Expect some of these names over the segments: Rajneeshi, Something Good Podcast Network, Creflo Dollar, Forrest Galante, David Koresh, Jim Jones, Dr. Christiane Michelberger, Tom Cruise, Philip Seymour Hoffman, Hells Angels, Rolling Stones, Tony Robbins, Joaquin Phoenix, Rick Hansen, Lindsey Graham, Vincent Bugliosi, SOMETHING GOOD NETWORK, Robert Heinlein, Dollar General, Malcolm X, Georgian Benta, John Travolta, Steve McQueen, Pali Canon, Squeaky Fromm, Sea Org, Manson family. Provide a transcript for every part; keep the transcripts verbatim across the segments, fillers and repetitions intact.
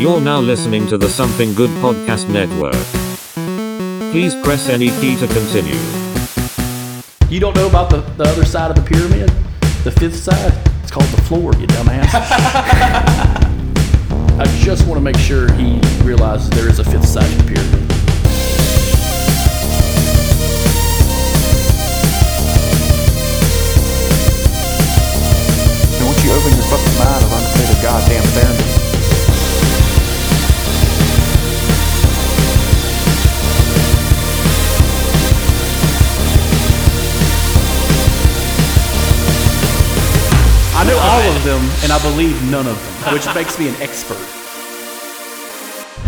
You're now listening to the Something Good Podcast Network. Please press any key to continue. You don't know about the, the other side of the pyramid? The fifth side? It's called the floor, you dumbass. I just want to make sure he realizes there is a fifth side to the pyramid. And once you open your fucking mind of unfettered goddamn fairness, I know all of them, and I believe none of them, which makes me an expert.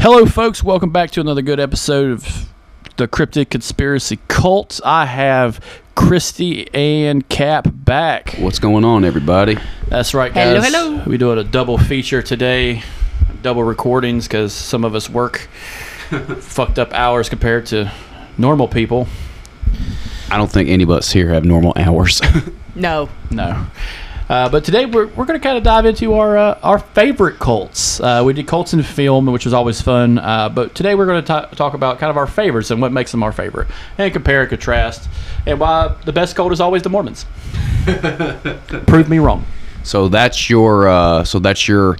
Hello, folks. Welcome back to another good episode of the Cryptid Conspiracy Cult. I have Christy and Cap back. What's going on, everybody? That's right, guys. Hello, hello. We're doing a double feature today, double recordings, because some of us work fucked up hours compared to normal people. I don't think any of us here have normal hours. No. No. Uh, but today we're we're going to kind of dive into our uh, our favorite cults. Uh, we did cults in film, which was always fun. Uh, but today we're going to talk about kind of our favorites and what makes them our favorite, and compare and contrast, and why the best cult is always the Mormons. Prove me wrong. So that's your uh, so that's your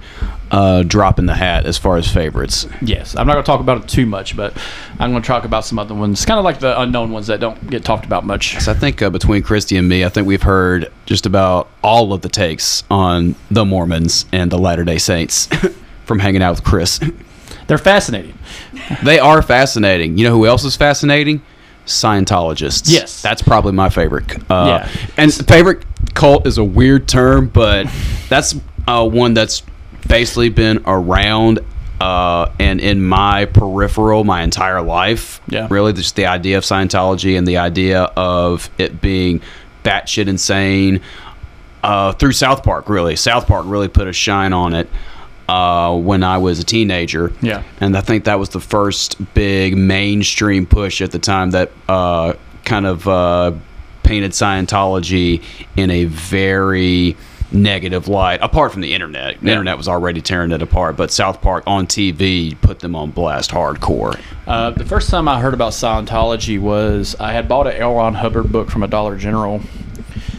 uh, drop in the hat as far as favorites. Yes, I'm not going to talk about it too much, but I'm going to talk about some other ones, kind of like the unknown ones that don't get talked about much. So I think uh, between Christy and me, I think we've heard just about all of the takes on the Mormons and the Latter-day Saints from hanging out with Chris. They're fascinating. They are fascinating. You know who else is fascinating? Scientologists. Yes, that's probably my favorite. Uh, yeah, and favorite cult is a weird term, but that's uh, one that's basically been around uh, and in my peripheral my entire life. Yeah, really, just the idea of Scientology and the idea of it being batshit insane uh, through South Park. Really, South Park really put a shine on it. Uh, when I was a teenager. Yeah. And I think that was the first big mainstream push at the time that uh, kind of uh, painted Scientology in a very negative light, apart from the internet. The yeah. internet was already tearing it apart, but South Park on T V put them on blast hardcore. Uh, the first time I heard about Scientology was I had bought an L. Ron Hubbard book from a Dollar General.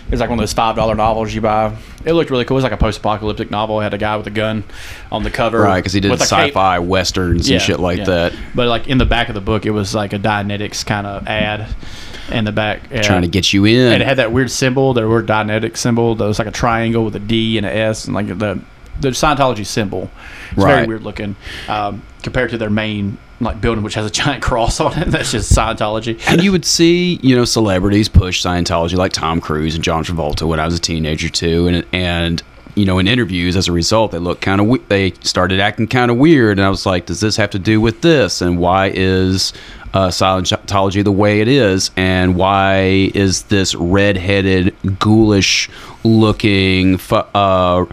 It was like one of those five dollar novels you buy. It looked really cool. It was like a post-apocalyptic novel. It had a guy with a gun on the cover. Right, because he did sci-fi cape. westerns yeah, and shit like yeah. that. But like in the back of the book, it was like a Dianetics kind of ad in the back. Yeah. Trying to get you in. And it had that weird symbol, that weird Dianetic symbol. That was like a triangle with a D and an S and like the, the Scientology symbol. It's right. very weird looking um, compared to their main like building, which has a giant cross on it. That's just Scientology. And you would see, you know, celebrities push Scientology, like Tom Cruise and John Travolta when I was a teenager too, and and you know, in interviews as a result, they looked kind of we- they started acting kind of weird, and I was like, does this have to do with this, and why is uh, Scientology the way it is, and why is this red-headed, ghoulish looking fu- uh,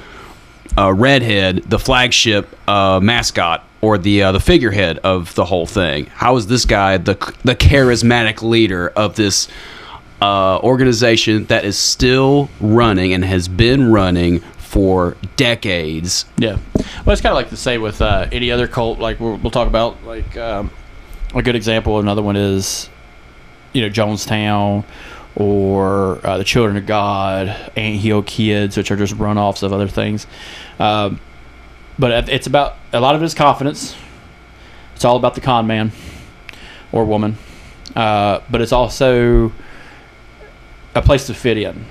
uh, redhead the flagship uh, mascot or the uh, the figurehead of the whole thing? How is this guy the the charismatic leader of this uh, organization that is still running and has been running for decades? Yeah, well, it's kind of like to say with uh, any other cult. Like we'll, we'll talk about, like um, a good example. Another one is, you know, Jonestown or uh, the Children of God, Ant Hill Kids, which are just runoffs of other things. Um, But it's about, a lot of it is confidence. It's all about the con man or woman. Uh, but it's also a place to fit in.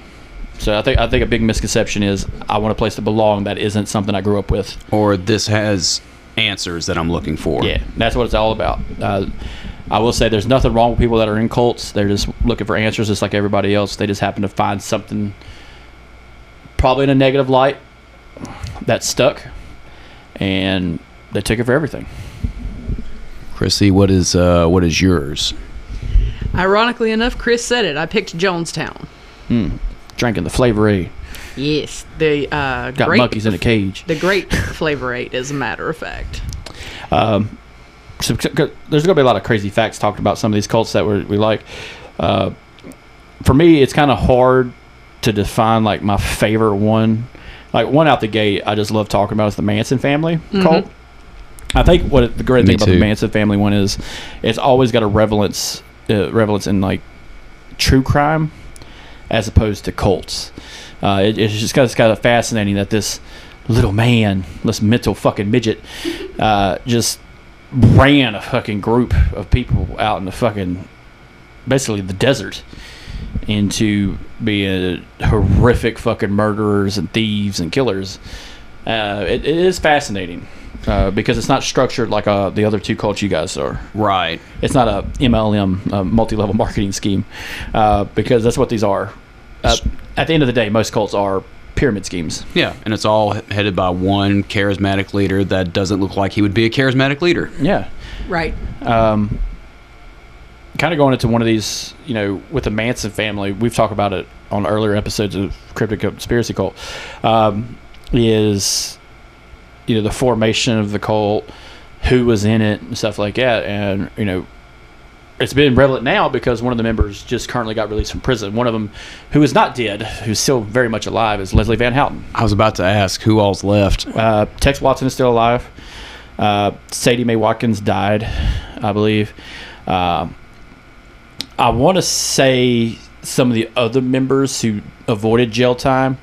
So I think I think a big misconception is, I want a place to belong that isn't something I grew up with. Or this has answers that I'm looking for. Yeah, that's what it's all about. Uh, I will say there's nothing wrong with people that are in cults. They're just looking for answers just like everybody else. They just happen to find something, probably in a negative light, that stuck. And they took it for everything. Chrissy, what is uh, what is yours? Ironically enough, Chris said it. I picked Jonestown. Mm. Drinking the Flavor Aid. Yes, the uh, got grape, monkeys in a cage. The grape Flavor Aid, as a matter of fact. Um, so there's going to be a lot of crazy facts talked about some of these cults that we're, we like. Uh, for me, it's kind of hard to define like my favorite one. Like, one out the gate I just love talking about is the Manson family mm-hmm. cult. I think what the great Me thing about too. the Manson family one is, it's always got a relevance, uh, relevance in like true crime, as opposed to cults. Uh, it, it's just kind of fascinating that this little man, this mental fucking midget, uh, just ran a fucking group of people out in the fucking, basically the desert, into being horrific fucking murderers and thieves and killers. Uh, it, it is fascinating. Uh, because it's not structured like uh, the other two cults you guys are. Right. It's not a M L M, a multi-level marketing scheme, uh, because that's what these are. Uh, at the end of the day, most cults are pyramid schemes. Yeah, and it's all headed by one charismatic leader that doesn't look like he would be a charismatic leader. Yeah. Right. Um, kind of going into one of these, you know, with the Manson family, we've talked about it on earlier episodes of Cryptid Conspiracy Cult, um, is... you know, the formation of the cult, who was in it, and stuff like that. And, you know, it's been relevant now because one of the members just currently got released from prison. One of them, who is not dead, who's still very much alive, is Leslie Van Houten. I was about to ask, who all's left? Uh, Tex Watson is still alive. Uh, Sadie Mae Watkins died, I believe. Uh, I want to say some of the other members who avoided jail time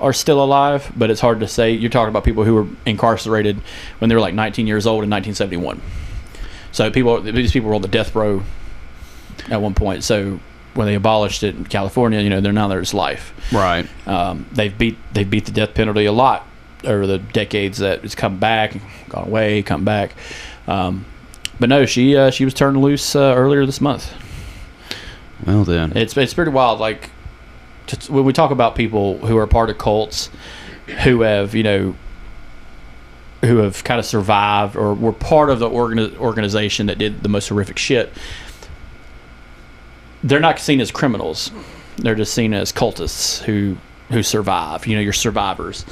are still alive, but it's hard to say. You're talking about people who were incarcerated when they were like nineteen years old in nineteen seventy-one. So people, these people were on the death row at one point. So when they abolished it in California, you know, they're now there's life. Right. Um, they've beat they beat the death penalty a lot over the decades that it's come back, gone away, come back. Um, but no, she uh, she was turned loose uh, earlier this month. Well then, it's it's pretty wild. Like. To, when we talk about people who are part of cults who have, you know, who have kind of survived or were part of the organ- organization that did the most horrific shit, they're not seen as criminals. They're just seen as cultists who who survive. You know, you're survivors.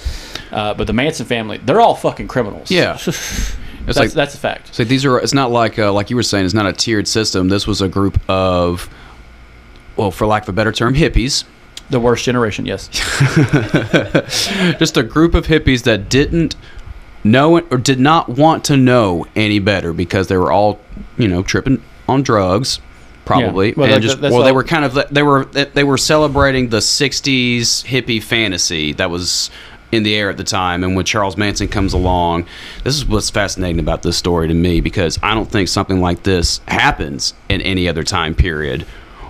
Uh, but the Manson family, they're all fucking criminals. Yeah. It's that's, like, that's a fact. So these are, it's not like, uh, like you were saying, it's not a tiered system. This was a group of, well, for lack of a better term, hippies. The worst generation, yes. Just a group of hippies that didn't know it or did not want to know any better because they were all, you know, tripping on drugs, probably. Yeah. Well, and that, just, well like, they were kind of they were they were celebrating the sixties hippie fantasy that was in the air at the time. And when Charles Manson comes along, this is what's fascinating about this story to me, because I don't think something like this happens in any other time period,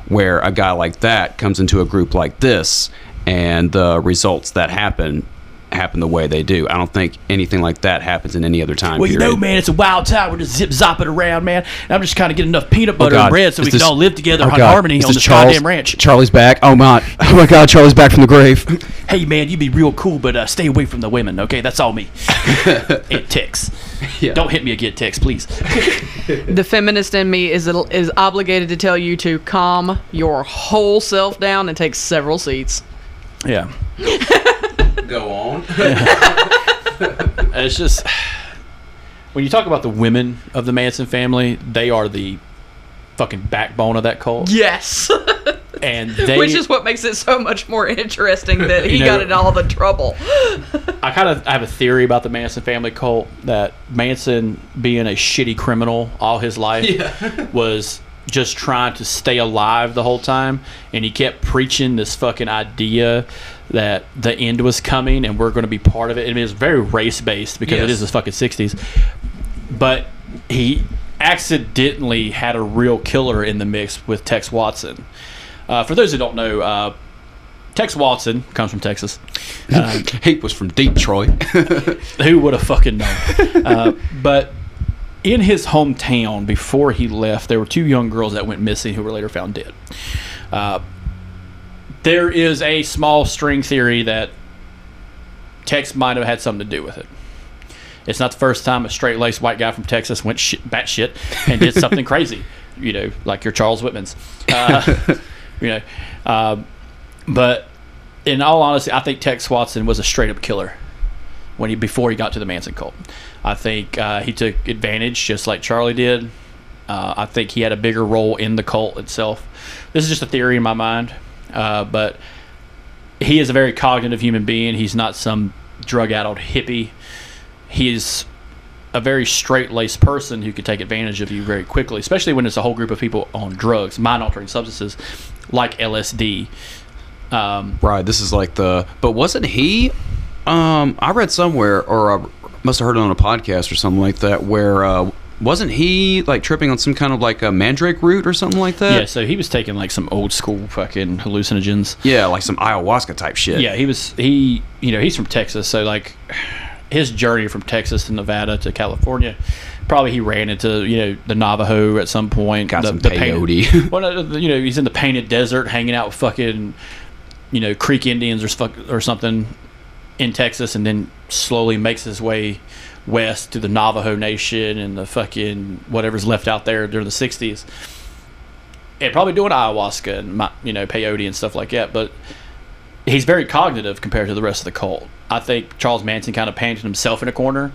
where a guy like that comes into a group like this and the results that happen happen the way they do. I don't think anything like that happens in any other time well, period. Well, you know, man, it's a wild time. We're just zip-zopping around, man. And I'm just trying to get enough peanut butter oh God, and bread so we this, can all live together in oh harmony on this, this Charles, goddamn ranch. Charlie's back. Oh, my. Oh, my God. Charlie's back from the grave. Hey, man, you be real cool, but uh, stay away from the women, okay? That's all me. It ticks. Yeah. Don't hit me again, Tex, please. The feminist in me is is obligated to tell you to calm your whole self down and take several seats. Yeah. Go on. It's just, when you talk about the women of the Manson family, they are the fucking backbone of that cult. Yes. And they, which is what makes it so much more interesting that he you know, got in all the trouble. I kind of I have a theory about the Manson family cult, that Manson, being a shitty criminal all his life, yeah. was just trying to stay alive the whole time, and he kept preaching this fucking idea that the end was coming and we're going to be part of it. I mean, it's very race-based because yes. it is the fucking sixties. But he accidentally had a real killer in the mix with Tex Watson. Uh, for those who don't know, uh, Tex Watson comes from Texas. Uh, he was from Detroit. Who would have fucking known? Uh, but in his hometown, before he left, there were two young girls that went missing who were later found dead. Uh, there is a small string theory that Tex might have had something to do with it. It's not the first time a straight-laced white guy from Texas went shit, batshit and did something crazy, you know, like your Charles Whitman's. Uh, You know, uh, but in all honesty, I think Tex Watson was a straight-up killer when he before he got to the Manson cult. I think uh, he took advantage, just like Charlie did. Uh, I think he had a bigger role in the cult itself. This is just a theory in my mind, uh, but he is a very cognitive human being. He's not some drug-addled hippie. He is a very straight-laced person who could take advantage of you very quickly, especially when it's a whole group of people on drugs, mind-altering substances like L S D. Um, right. This is like the... But wasn't he... Um, I read somewhere, or I must have heard it on a podcast or something like that, where... Uh, Wasn't he, like, tripping on some kind of, like, a mandrake root or something like that? Yeah, so he was taking, like, some old-school fucking hallucinogens. Yeah, like some ayahuasca-type shit. Yeah, he was, he, you know, he's from Texas, so, like, his journey from Texas to Nevada to California, probably he ran into, you know, the Navajo at some point. Got the, some the peyote. Painted, well, you know, he's in the painted desert hanging out with fucking, you know, Creek Indians or, fuck, or something in Texas, and then slowly makes his way west to the Navajo Nation and the fucking whatever's left out there during the sixties, and probably doing ayahuasca and, you know, peyote and stuff like that. But he's very cognitive compared to the rest of the cult. I think Charles Manson kind of painted himself in a corner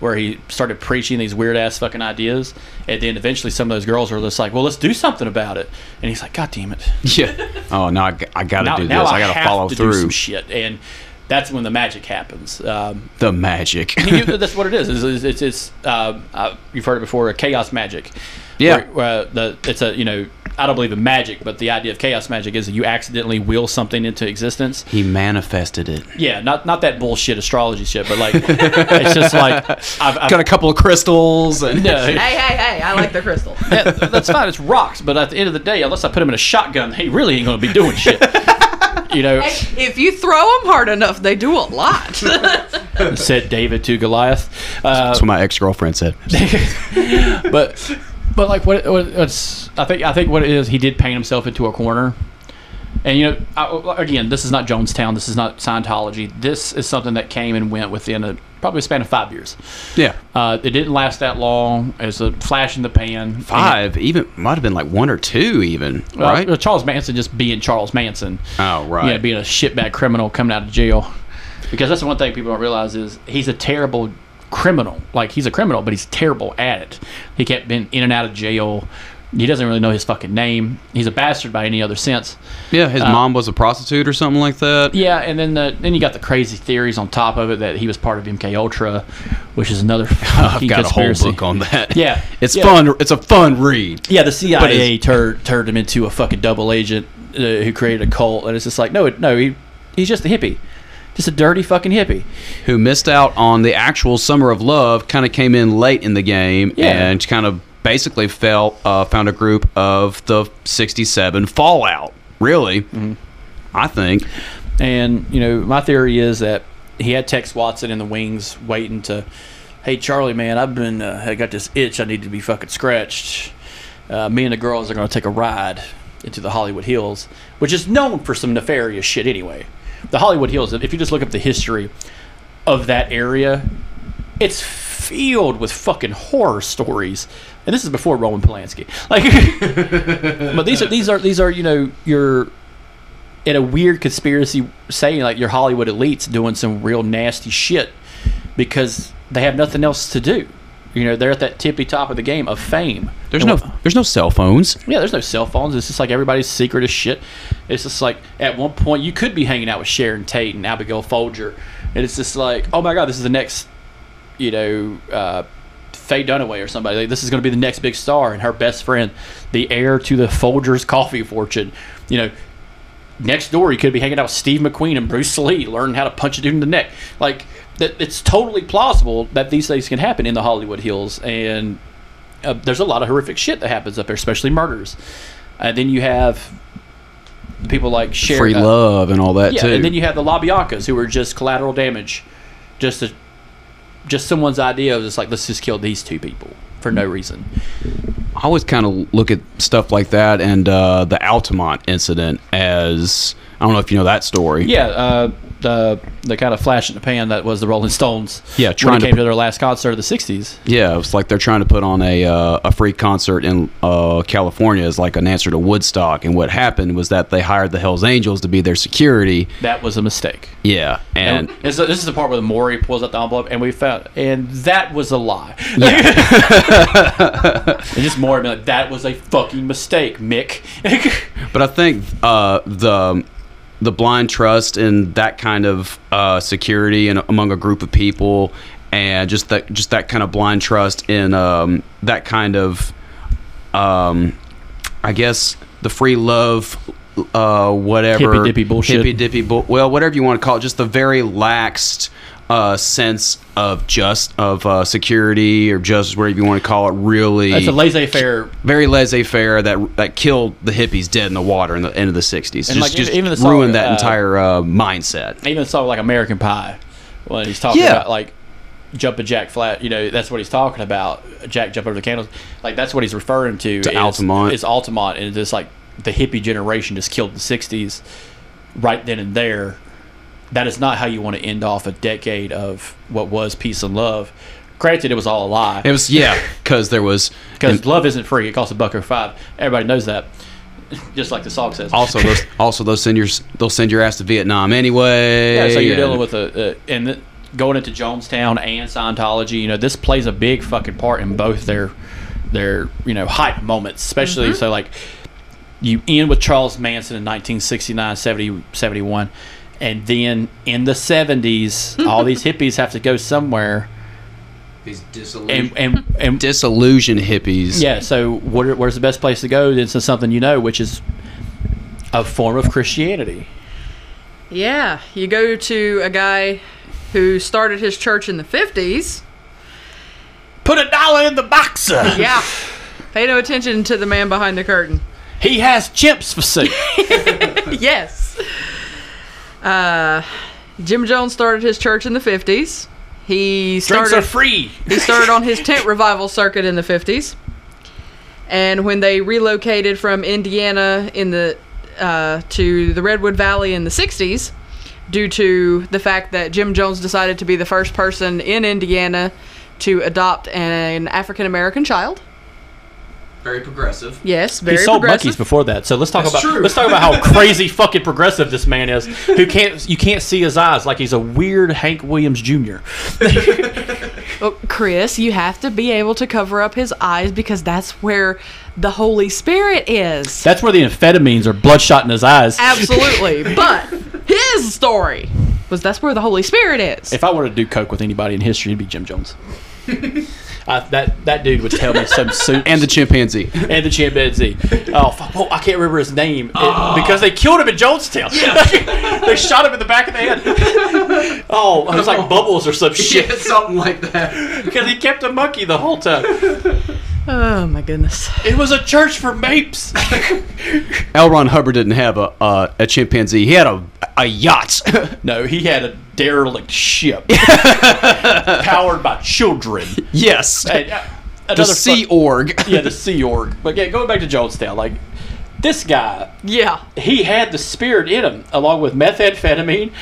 where he started preaching these weird ass fucking ideas, and then eventually some of those girls were just like, well, let's do something about it, and he's like, god damn it. Yeah. Oh no, I, I gotta now, do this. I, I gotta follow to through do some shit. And that's when the magic happens. Um, the magic. you, that's what it is. It's, it's, it's uh, uh, you've heard it before, chaos magic. Yeah. Where, uh, the, it's a, you know, I don't believe in magic, but the idea of chaos magic is that you accidentally will something into existence. He manifested it. Yeah, not not that bullshit astrology shit, but like, it's just like... I've, I've got a couple of crystals. And no. hey, hey, hey, I like the crystal. Yeah, that's fine, it's rocks, but at the end of the day, unless I put him in a shotgun, he really ain't going to be doing shit. You know, hey, if you throw them hard enough, they do a lot. Said David to Goliath. Uh, That's what my ex-girlfriend said. but, but like what? what it's, I think I think what it is, he did paint himself into a corner. And you know, I, again, this is not Jonestown. This is not Scientology. This is something that came and went within a probably a span of five years. Yeah, uh, it didn't last that long. It's a flash in the pan. Five, and, even might have been like one or two, even well, right. Charles Manson just being Charles Manson. Oh right, yeah, you know, being a shitbag criminal coming out of jail. Because that's the one thing people don't realize is he's a terrible criminal. Like he's a criminal, but he's terrible at it. He kept been in and out of jail. He doesn't really know his fucking name. He's a bastard by any other sense. Yeah, his um, mom was a prostitute or something like that. Yeah, and then the, then you got the crazy theories on top of it that he was part of M K Ultra, which is another fucking I've got conspiracy. A whole book on that. Yeah. It's yeah. fun. It's a fun read. Yeah, the C I A turned turned him into a fucking double agent uh, who created a cult, and it's just like, no, it, no, he he's just a hippie. Just a dirty fucking hippie. Who missed out on the actual Summer of Love, kind of came in late in the game, yeah. and kind of... basically fell, uh, found a group of the sixty-seven fallout, really, mm-hmm. I think. And, you know, my theory is that he had Tex Watson in the wings waiting to, hey, Charlie, man, I've been, uh, I got this itch I need to be fucking scratched. Uh, me and the girls are going to take a ride into the Hollywood Hills, which is known for some nefarious shit anyway. The Hollywood Hills, if you just look up the history of that area, it's filled with fucking horror stories. And this is before Roman Polanski. Like, but these are these are these are you know, you're in a weird conspiracy saying like your Hollywood elites doing some real nasty shit because they have nothing else to do. You know, they're at that tippy top of the game of fame. There's and no there's no cell phones. Yeah, there's no cell phones. It's just like everybody's secret as shit. It's just like at one point you could be hanging out with Sharon Tate and Abigail Folger, and it's just like, oh my god, this is the next, you know. Uh, Faye Dunaway or somebody. Like, this is going to be the next big star, and her best friend, the heir to the Folgers coffee fortune. You know, next door you could be hanging out with Steve McQueen and Bruce Lee, learning how to punch a dude in the neck. Like, that, it's totally plausible that these things can happen in the Hollywood Hills, and uh, there's a lot of horrific shit that happens up there, especially murders. And then you have people like Sharon, free love and all that yeah, too. And then you have the Labiacas, who are just collateral damage, just to Just someone's idea of just like, let's just kill these two people for no reason. I always kind of look at stuff like that and uh, the Altamont incident as, I don't know if you know that story. Yeah, uh, the the kind of flash in the pan that was the Rolling Stones. Yeah, trying when they came to, to their last concert of the sixties. Yeah, it was like they're trying to put on a uh, a free concert in uh, California as like an answer to Woodstock. And what happened was that they hired the Hells Angels to be their security. That was a mistake. Yeah, and, and this is the part where the Maury pulls out the envelope, and we found, and that was a lie. Yeah. And just Maury being like, that was a fucking mistake, Mick. But I think uh, the. the blind trust and that kind of uh, security and among a group of people and just that just that kind of blind trust in um, that kind of, um, I guess, the free love, uh, whatever. Hippy dippy bullshit. Hippy dippy bull. Well, whatever you want to call it, just the very laxed uh, sense of just of uh, security or just whatever you want to call it. Really, it's a laissez-faire, very laissez-faire that that killed the hippies dead in the water in the end of the sixties. And just, like, just even the song, ruined that uh, entire uh, mindset. Even the song like American Pie, when he's talking yeah. about like. Jumping Jack Flash, you know, that's what he's talking about. Jack jump over the candles, like that's what he's referring to. To Altamont, it's Altamont, and it's just like the hippie generation just killed the sixties right then and there. That is not how you want to end off a decade of what was peace and love. Granted, it was all a lie. It was yeah, because there was because love isn't free. It costs a buck or five. Everybody knows that. Just like the song says. Also, those, also they'll send your they'll send your ass to Vietnam anyway. Yeah, so you're and, dealing with a, a and. The, going into Jonestown and Scientology, you know, this plays a big fucking part in both their, their you know, hype moments, especially. Mm-hmm. So, like, you end with Charles Manson in nineteen sixty-nine, seventy, seventy-one, and then in the seventies, all these hippies have to go somewhere. These disillusioned, and, and, and, disillusioned hippies. Yeah, so what are, where's the best place to go? It's something you know, which is a form of Christianity. Yeah, you go to a guy who started his church in the fifties. Put a dollar in the boxer. Yeah. Pay no attention to the man behind the curtain. He has chimps for sale. Yes. Uh, Jim Jones started his church in the fifties. He started, Drinks are free. He started on his tent revival circuit in the fifties. And when they relocated from Indiana in the uh, to the Redwood Valley in the sixties, due to the fact that Jim Jones decided to be the first person in Indiana to adopt an African-American child. Very progressive. Yes, very progressive. He sold progressive. monkeys before that, so let's talk That's about true. let's talk about how crazy fucking progressive this man is. Who can't you can't see his eyes, like he's a weird Hank Williams Junior Well, Chris, you have to be able to cover up his eyes because that's where the Holy Spirit is. That's where the amphetamines are bloodshot in his eyes. Absolutely, but his story was that's where the Holy Spirit is. If I were to do coke with anybody in history, it'd be Jim Jones. Uh, that that dude would tell me some soup. And the chimpanzee. And the chimpanzee. Oh, fuck. Oh, I can't remember his name. It, uh, because they killed him in Jonestown. Yeah. They shot him in the back of the head. Oh, it was like Bubbles or some shit. Yeah, something like that. Because he kept a monkey the whole time. Oh, my goodness. It was a church for mapes. L. Ron Hubbard didn't have a uh, a chimpanzee. He had a, a yacht. No, he had a derelict ship powered by children. Yes. And, uh, the Sea Org. Yeah, the Sea Org. But yeah, going back to Jonestown, like, this guy, yeah, he had the spirit in him, along with methamphetamine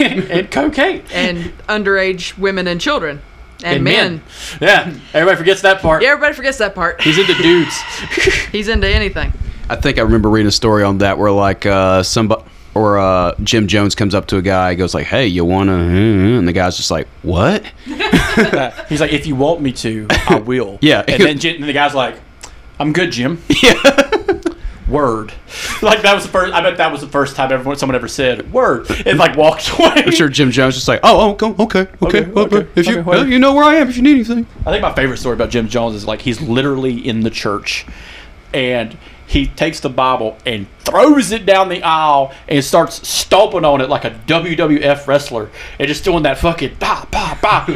and, and cocaine. And underage women and children. And, and men. men. Yeah, everybody forgets that part. Yeah, everybody forgets that part. He's into dudes. He's into anything. I think I remember reading a story on that where, like, uh, somebody or uh, Jim Jones comes up to a guy, goes like, "Hey, you wanna?" And the guy's just like, "What?" He's like, "If you want me to, I will." Yeah. And then Jim, and the guy's like, "I'm good, Jim." Yeah. Word. Like, that was the first, I bet that was the first time everyone, someone ever said word and like walked away. I'm sure Jim Jones was just like, oh, oh okay, okay, okay, okay. okay. If you, okay, well, you know where I am if you need anything. I think my favorite story about Jim Jones is, like, he's literally in the church and he takes the Bible and throws it down the aisle and starts stomping on it like a W W F wrestler and just doing that fucking bah, bah, bah.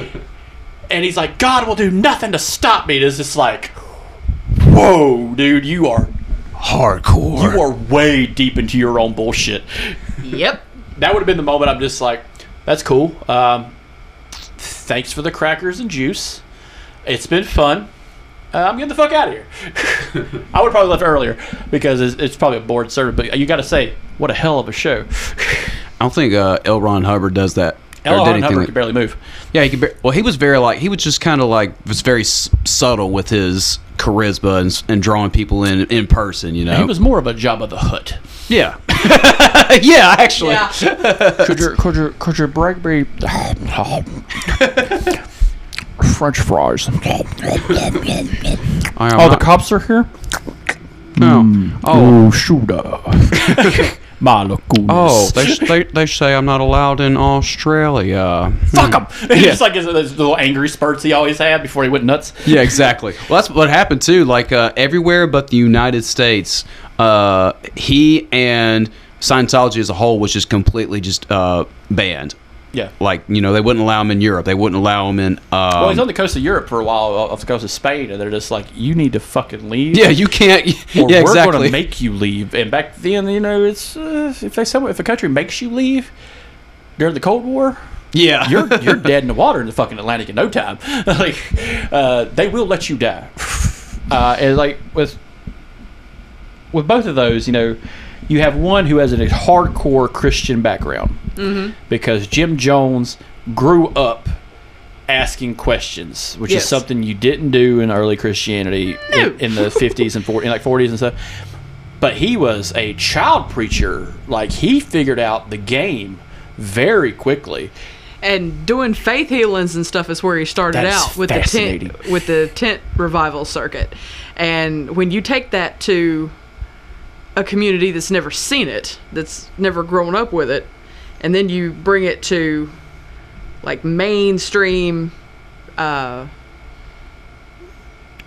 And he's like, God will do nothing to stop me. And it's just like, whoa, dude, you are hardcore. You are way deep into your own bullshit. Yep. That would have been the moment I'm just like, that's cool. Um, thanks for the crackers and juice. It's been fun. Uh, I'm getting the fuck out of here. I would have probably left earlier because it's, it's probably a bored server, but you got to say, what a hell of a show. I don't think uh, L. Ron Hubbard does that. L. Ron Hubbard like, could barely move. Yeah, he could. Bar- well, he was very like he was just kind of like was very s- subtle with his charisma and, and drawing people in in person. You know, he was more of a Jabba the Hutt. Yeah, yeah, actually. Yeah. could your could your could your break be French fries? Oh, the cops are here. No. Mm. Oh, oh shoot up. My look goodness. Oh, they, they they say I'm not allowed in Australia. Fuck them. Hmm. It's yeah. just like his, those little angry spurts he always had before he went nuts. Yeah, exactly. Well, that's what happened too. Like uh, everywhere but the United States, uh, he and Scientology as a whole was just completely just uh, banned. Yeah. Like, you know, they wouldn't allow him in Europe. They wouldn't allow him in... Um, well, he's on the coast of Europe for a while, off the coast of Spain, and they're just like, you need to fucking leave. Yeah, you can't... Or yeah, we're exactly. going to make you leave. And back then, you know, it's... Uh, if they if a country makes you leave during the Cold War... Yeah. you're you're dead in the water in the fucking Atlantic in no time. Like, uh, they will let you die. Uh, and, like, with with both of those, you know... You have one who has a hardcore Christian background mm-hmm. because Jim Jones grew up asking questions, which yes. is something you didn't do in early Christianity no. in, in the fifties and forties, in like forties and stuff. But he was a child preacher; like he figured out the game very quickly. And doing faith healings and stuff is where he started out with the tent with the tent revival circuit. And when you take that to a community that's never seen it, that's never grown up with it, and then you bring it to like mainstream uh,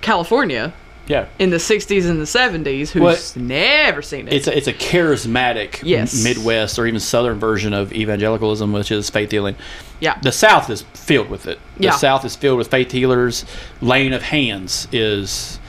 California yeah. in the sixties and the seventies who's well, never seen it. It's a, it's a charismatic yes. Midwest or even Southern version of evangelicalism, which is faith healing. Yeah. The South is filled with it. The yeah. South is filled with faith healers. Laying of hands is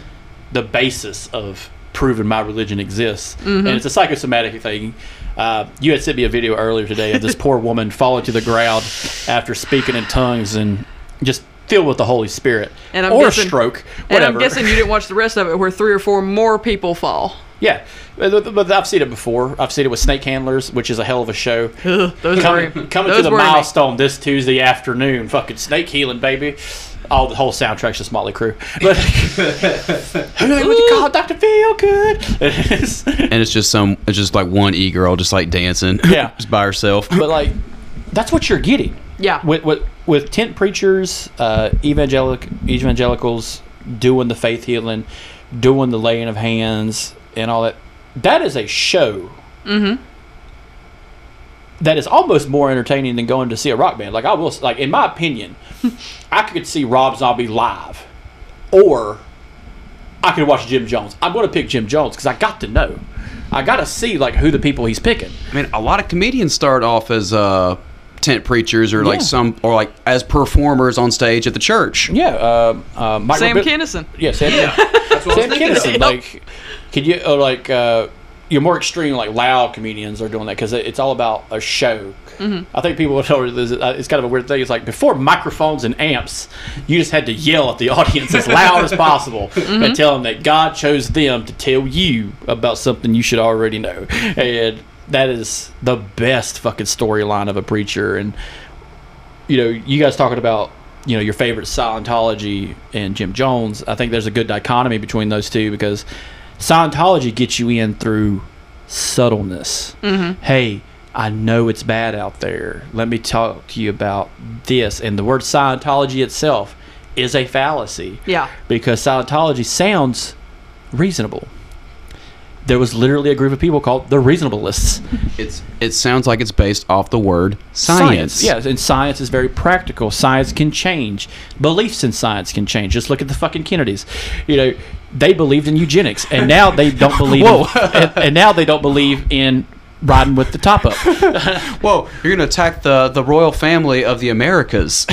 the basis of proven my religion exists mm-hmm. and it's a psychosomatic thing. Uh, you had sent me a video earlier today of this poor woman falling to the ground after speaking in tongues and just filled with the Holy Spirit and I'm or guessing, a stroke whatever. And I'm guessing you didn't watch the rest of it where three or four more people fall. Yeah, but I've seen it before. I've seen it with Snake Handlers, which is a hell of a show. Ugh, those coming were, coming those to the milestone me. This Tuesday afternoon, fucking snake healing, baby. All the whole soundtrack's just Motley Crue. But who would you call Doctor Feelgood? And it's just some, it's just like one e girl just like dancing, yeah, just by herself. But like, that's what you're getting. Yeah, with with, with tent preachers, uh, evangelic evangelicals doing the faith healing, doing the laying of hands. And all that. That is a show mm-hmm. that is almost more entertaining than going to see a rock band. Like I will, like in my opinion, I could see Rob Zombie live, or I could watch Jim Jones. I'm going to pick Jim Jones because I got to know, I got to see like who the people he's picking. I mean, a lot of comedians start off as uh, tent preachers or like yeah. some or like as performers on stage at the church. Yeah, uh, uh, Mike Sam Rebe- Kinison. Yeah, Sam. Yeah. That's what Sam Kinison. Of. Like. Can you or like uh, your more extreme like loud comedians are doing that because it's all about a show. Mm-hmm. I think people would tell this. It's kind of a weird thing. It's like before microphones and amps, you just had to yell at the audience as loud as possible mm-hmm. and tell them that God chose them to tell you about something you should already know. And that is the best fucking storyline of a preacher. And you know, you guys talking about. You know, your favorite Scientology and Jim Jones. I think there's a good dichotomy between those two because Scientology gets you in through subtleness. Mm-hmm. Hey, I know it's bad out there. Let me talk to you about this. And the word Scientology itself is a fallacy. Yeah. Because Scientology sounds reasonable. There was literally a group of people called the Reasonableists. It's it sounds like it's based off the word science. science. Yeah, and science is very practical. Science can change. Beliefs in science can change. Just look at the fucking Kennedys. You know, they believed in eugenics, and now they don't believe. Whoa. In, and, and now they don't believe in riding with the top up. Whoa! You're gonna attack the the royal family of the Americas.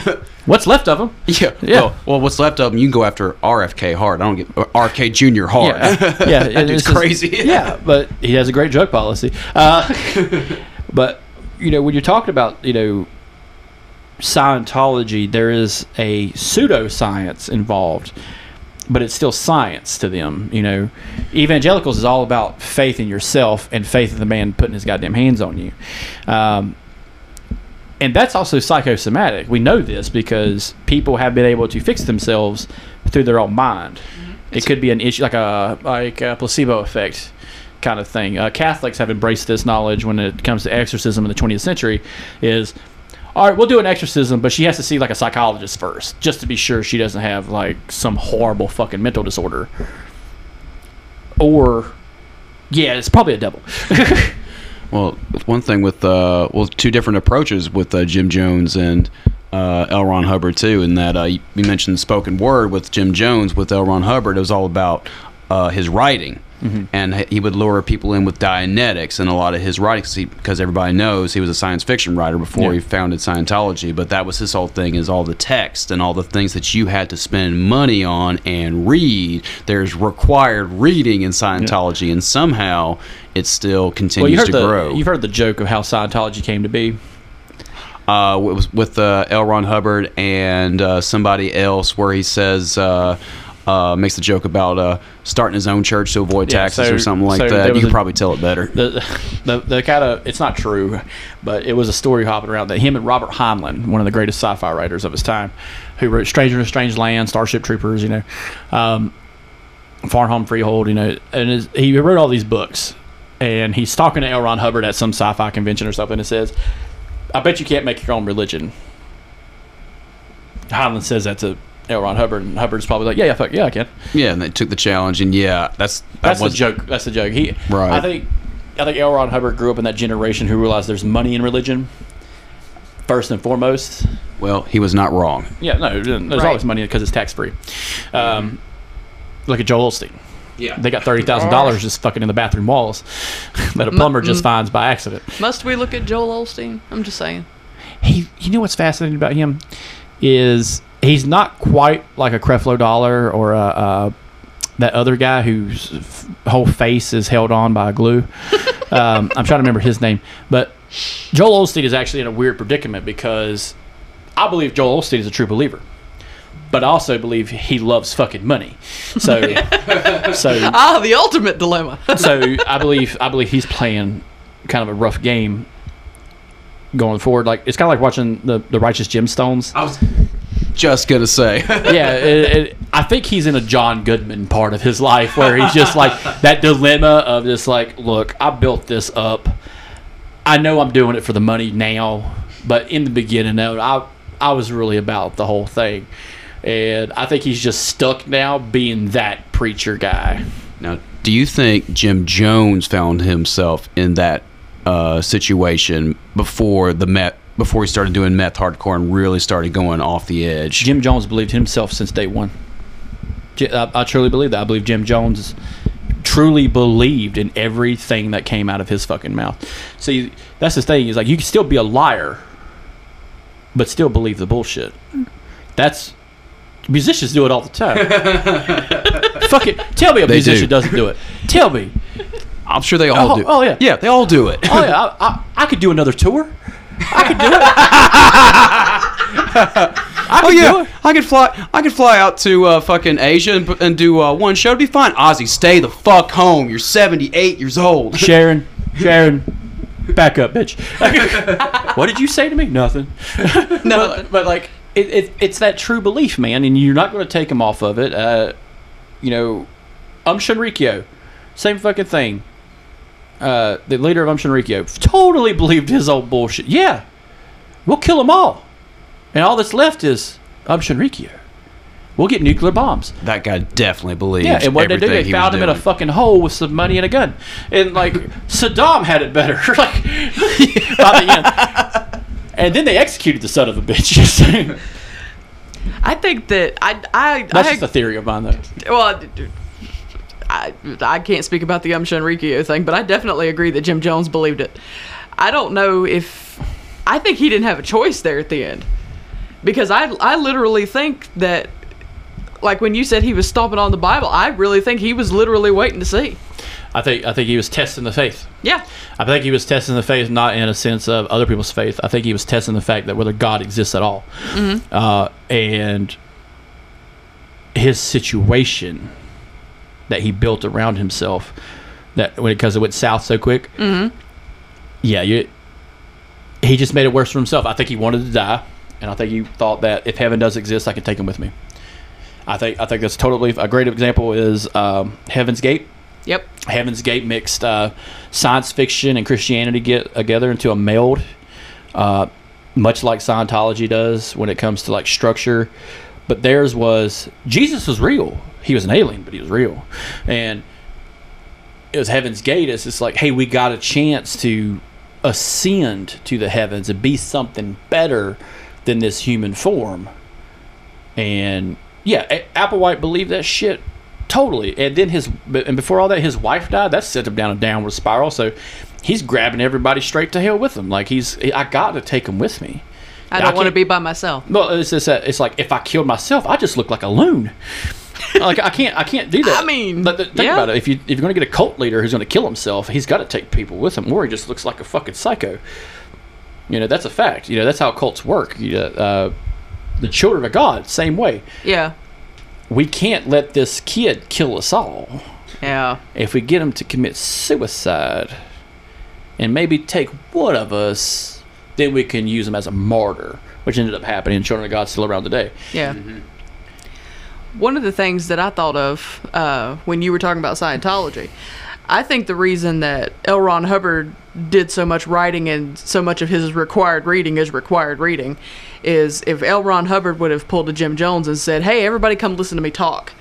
What's left of them? Yeah, yeah. Well, well, what's left of them? You can go after R F K hard. I don't get R K Junior hard. Yeah, yeah. That dude's crazy. Just, yeah, but he has a great drug policy. Uh, but you know, when you're talking about you know Scientology, there is a pseudoscience involved, but it's still science to them. You know, evangelicals is all about faith in yourself and faith in the man putting his goddamn hands on you. Um, And that's also psychosomatic. We know this because people have been able to fix themselves through their own mind. Mm-hmm. It could be an issue, like a like a placebo effect kind of thing. Uh, Catholics have embraced this knowledge when it comes to exorcism in the twentieth century is, all right, we'll do an exorcism, but she has to see like a psychologist first just to be sure she doesn't have like some horrible fucking mental disorder. Or, yeah, it's probably a devil. Well, one thing with uh, well, two different approaches with uh, Jim Jones and uh, L. Ron Hubbard too. In that uh, you mentioned spoken word with Jim Jones. With L. Ron Hubbard, it was all about uh, his writing. Mm-hmm. And he would lure people in with Dianetics and a lot of his writings, because everybody knows he was a science fiction writer before yeah. he founded Scientology. But that was his whole thing, is all the text and all the things that you had to spend money on and read. There's required reading in Scientology, yeah. and somehow it still continues well, to the, grow. You've heard the joke of how Scientology came to be. Uh, it was with uh, L. Ron Hubbard and uh, somebody else, where he says... Uh, Uh, makes the joke about uh, starting his own church to avoid yeah, taxes so, or something like so that. You can a, probably tell it better. The, the, the kind of, it's not true, but it was a story hopping around that him and Robert Heinlein, one of the greatest sci-fi writers of his time, who wrote Stranger in a Strange Land, Starship Troopers, you know, um, Farnham Freehold, you know, and his, he wrote all these books. And he's talking to L. Ron Hubbard at some sci-fi convention or something, and says, "I bet you can't make your own religion." Heinlein says that's a L. Ron Hubbard, and Hubbard's probably like, yeah, yeah, fuck, yeah, I can. Yeah, and they took the challenge, and yeah, that's that that's was, the joke. That's the joke. He, right. I think, I think L. Ron Hubbard grew up in that generation who realized there's money in religion, first and foremost. Well, he was not wrong. Yeah, no, there's right. always money because it's tax free. Um, look at Joel Osteen. Yeah, they got thirty thousand dollars just fucking in the bathroom walls that a plumber M- just finds by accident. Must we look at Joel Osteen? I'm just saying. He, you know what's fascinating about him is, he's not quite like a Creflo Dollar or a, uh, that other guy whose f- whole face is held on by a glue. um, I'm trying to remember his name. But Joel Osteen is actually in a weird predicament, because I believe Joel Osteen is a true believer. But I also believe he loves fucking money. So, so ah, the ultimate dilemma. so I believe I believe he's playing kind of a rough game going forward. Like, it's kind of like watching the, the Righteous Gemstones. I was... just gonna say yeah it, it, I think he's in a John Goodman part of his life where he's just like that dilemma of just like, look, I built this up, I know I'm doing it for the money now, but in the beginning I I was really about the whole thing, and I think he's just stuck now being that preacher guy. Now, do you think Jim Jones found himself in that uh, situation before the Met before he started doing meth hardcore and really started going off the edge? Jim Jones believed himself since day one. I, I truly believe that. I believe Jim Jones truly believed in everything that came out of his fucking mouth. See, that's the thing, is like, you can still be a liar, but still believe the bullshit. That's, musicians do it all the time. Fuck it. Tell me a they musician do. doesn't do it. Tell me. I'm sure they all oh, do. Oh, yeah. Yeah, they all do it. Oh, yeah. I, I, I could do another tour. I could do it. I could oh, yeah. do it. I could fly. I could fly out to uh, fucking Asia and, and do uh, one show. It'd be fine. Ozzy, stay the fuck home. You're seventy-eight years old. Sharon, Sharon, back up, bitch. What did you say to me? Nothing. No, but, but like it, it, it's that true belief, man, and you're not going to take him off of it. Uh, you know, Aum Shinrikyo, same fucking thing. Uh, the leader of Aum Shinrikyo totally believed his old bullshit. Yeah, we'll kill them all, and all that's left is Aum Shinrikyo. We'll get nuclear bombs. That guy definitely believed. Yeah, and what did they do? They found him doing. in a fucking hole with some money and a gun, and like Saddam had it better. Like by the end, and then they executed the son of a bitch. I think that I, I that's I, just a theory of mine, though. Well. Dude. I, I can't speak about the Aum Shinrikyo thing, but I definitely agree that Jim Jones believed it. I don't know if... I think he didn't have a choice there at the end. Because I I literally think that... Like when you said he was stomping on the Bible, I really think he was literally waiting to see. I think I think he was testing the faith. Yeah. I think he was testing the faith, not in a sense of other people's faith. I think he was testing the fact that whether God exists at all. Mm-hmm. Uh, and his situation... that he built around himself, that when because it went south so quick, mm-hmm. yeah, you, he just made it worse for himself. I think he wanted to die, and I think he thought that if heaven does exist, I can take him with me. I think I think that's totally a great example is um, Heaven's Gate. Yep, Heaven's Gate mixed uh, science fiction and Christianity get together into a meld, uh, much like Scientology does when it comes to like structure. But theirs was Jesus was real. He was an alien, but he was real. And it was Heaven's Gate. It's just like, hey, we got a chance to ascend to the heavens and be something better than this human form. And yeah, Applewhite believed that shit totally. And then his, and before all that, his wife died. That sent him down a downward spiral. So he's grabbing everybody straight to hell with him. Like, he's, I got to take him with me. I don't I want to be by myself. No, it's just that, it's like, if I killed myself, I just look like a loon. Like, I can't, I can't do that. I mean, but think yeah. about it. If you if you're going to get a cult leader who's going to kill himself, he's got to take people with him, or he just looks like a fucking psycho. You know, that's a fact. You know, that's how cults work. You know, uh, the Children of God, same way. Yeah. We can't let this kid kill us all. Yeah. If we get him to commit suicide, and maybe take one of us, then we can use him as a martyr, which ended up happening. Children of God still around today. Yeah. Mm-hmm. One of the things that I thought of uh, when you were talking about Scientology, I think the reason that L. Ron Hubbard did so much writing and so much of his required reading is required reading is if L. Ron Hubbard would have pulled a Jim Jones and said, hey, everybody come listen to me talk,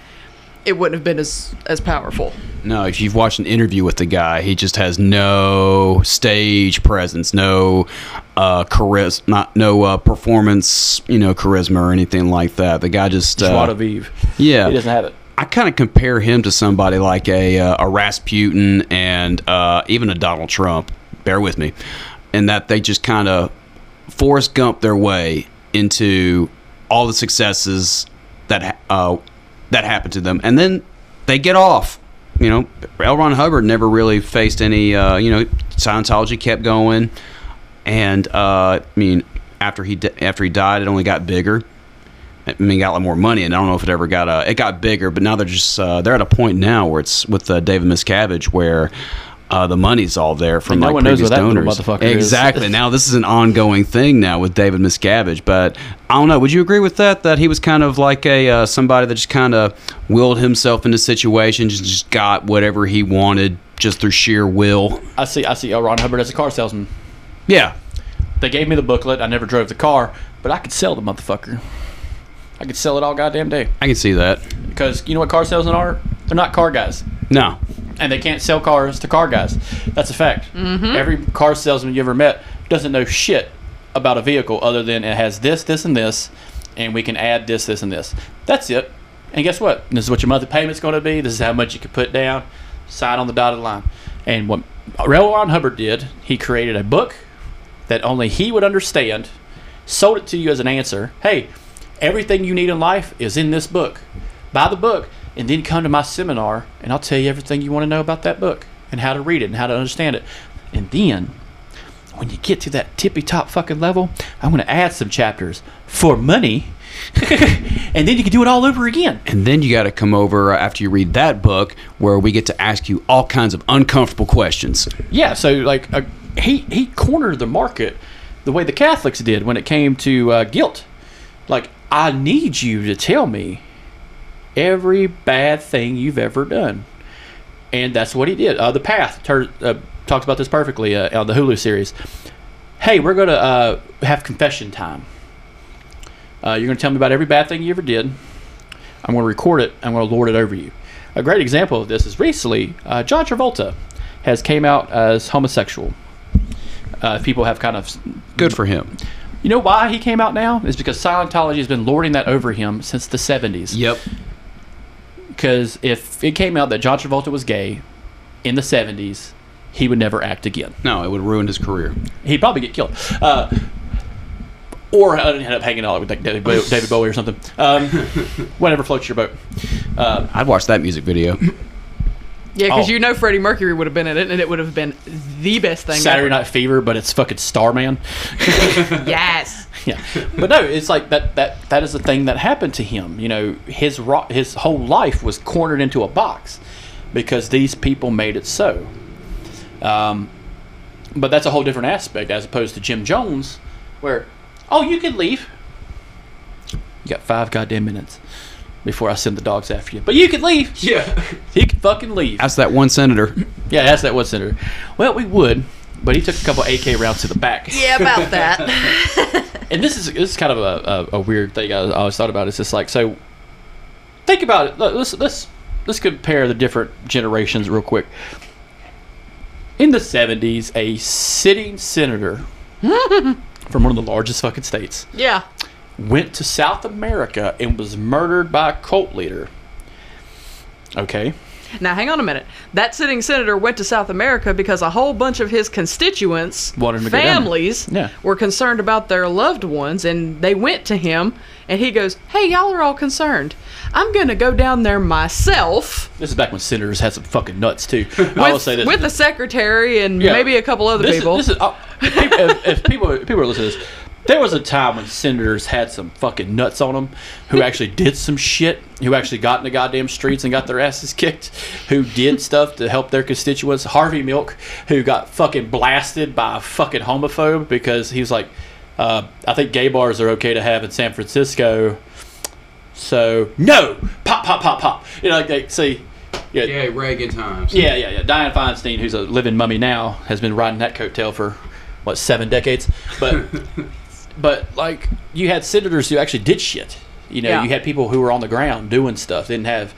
it wouldn't have been as, as powerful. No, if you've watched an interview with the guy, he just has no stage presence, no uh, charisma, not no uh, performance, you know, charisma or anything like that. The guy just uh, yeah, he doesn't have it. I kind of compare him to somebody like a uh, a Rasputin and uh, even a Donald Trump. Bear with me, in that they just kind of Forrest Gump their way into all the successes that uh, that happened to them, and then they get off. You know, L. Ron Hubbard never really faced any, uh, you know, Scientology kept going. And, uh, I mean, after he di- after he died, it only got bigger. I mean, got a lot more money, and I don't know if it ever got, uh, it got bigger, but now they're just, uh, they're at a point now where it's with uh, David Miscavige where uh, the money's all there from, and like, no one previous knows where donors. That motherfucker exactly. Is. Now, this is an ongoing thing now with David Miscavige, but I don't know. Would you agree with that, that he was kind of like a uh, somebody that just kind of willed himself into situations, just got whatever he wanted just through sheer will? I see I see L. Ron Hubbard as a car salesman. Yeah. They gave me the booklet. I never drove the car, but I could sell the motherfucker. I could sell it all goddamn day. I can see that. Because you know what car salesmen are? They're not car guys. No. And they can't sell cars to car guys. That's a fact. Mm-hmm. Every car salesman you ever met doesn't know shit about a vehicle other than it has this, this, and this, and we can add this, this, and this. That's it. And guess what? This is what your monthly payment's going to be. This is how much you can put down. Sign on the dotted line. And what L. Ron Hubbard did, he created a book that only he would understand, sold it to you as an answer. Hey, everything you need in life is in this book. Buy the book and then come to my seminar, and I'll tell you everything you want to know about that book and how to read it and how to understand it. And then when you get to that tippy-top fucking level, I'm going to add some chapters for money, and then you can do it all over again. And then you got to come over after you read that book where we get to ask you all kinds of uncomfortable questions. Yeah, so like uh, he, he cornered the market the way the Catholics did when it came to uh, guilt. Like, I need you to tell me every bad thing you've ever done. And that's what he did. Uh, the Path tur- uh, talks about this perfectly uh, on the Hulu series. Hey, we're going to uh, have confession time. Uh, you're going to tell me about every bad thing you ever did. I'm going to record it. I'm going to lord it over you. A great example of this is recently, uh, John Travolta has came out as homosexual. Uh, people have kind of... Good for him. You know why he came out now? It's because Scientology has been lording that over him since the seventies. Yep. Because if it came out that John Travolta was gay in the seventies, he would never act again. No, it would ruin his career. He'd probably get killed. Uh, or uh, end up hanging out with like David Bowie or something. Um, whatever floats your boat. Uh, I'd watch that music video. Yeah, because oh. you know Freddie Mercury would have been in it, and it would have been the best thing Saturday ever. Night Fever, but it's fucking Starman. Yes. Yeah. But no, it's like that, that, that is the thing that happened to him. You know, his ro- his whole life was cornered into a box because these people made it so. Um, but that's a whole different aspect as opposed to Jim Jones where, oh, you can leave. You got five goddamn minutes before I send the dogs after you. But you can leave. Yeah. He can fucking leave. Ask that one senator. Yeah, ask that one senator. Well, we would, but he took a couple A K rounds to the back. Yeah, about that. And this is this is kind of a, a, a weird thing I always thought about. It's just like, so think about it. Let's, let's, let's compare the different generations real quick. In the seventies, a sitting senator from one of the largest fucking states yeah. went to South America and was murdered by a cult leader. Okay. Now, hang on a minute. That sitting senator went to South America because a whole bunch of his constituents, families, yeah. were concerned about their loved ones, and they went to him, and he goes, hey, y'all are all concerned. I'm going to go down there myself. This is back when senators had some fucking nuts, too. With, I will say this. With the secretary and yeah, maybe a couple other this people. Is, this is, uh, if, people if, if people if people are listening to this, there was a time when senators had some fucking nuts on them who actually did some shit, who actually got in the goddamn streets and got their asses kicked, who did stuff to help their constituents. Harvey Milk, who got fucking blasted by a fucking homophobe because he was like, uh, I think gay bars are okay to have in San Francisco, so no! Pop, pop, pop, pop. You know, like they see... Yeah, yeah, Reagan times. Yeah, yeah, yeah. Dianne Feinstein, who's a living mummy now, has been riding that coattail for, what, seven decades? But... But, like, you had senators who actually did shit. You know, yeah. you had people who were on the ground doing stuff. They didn't have,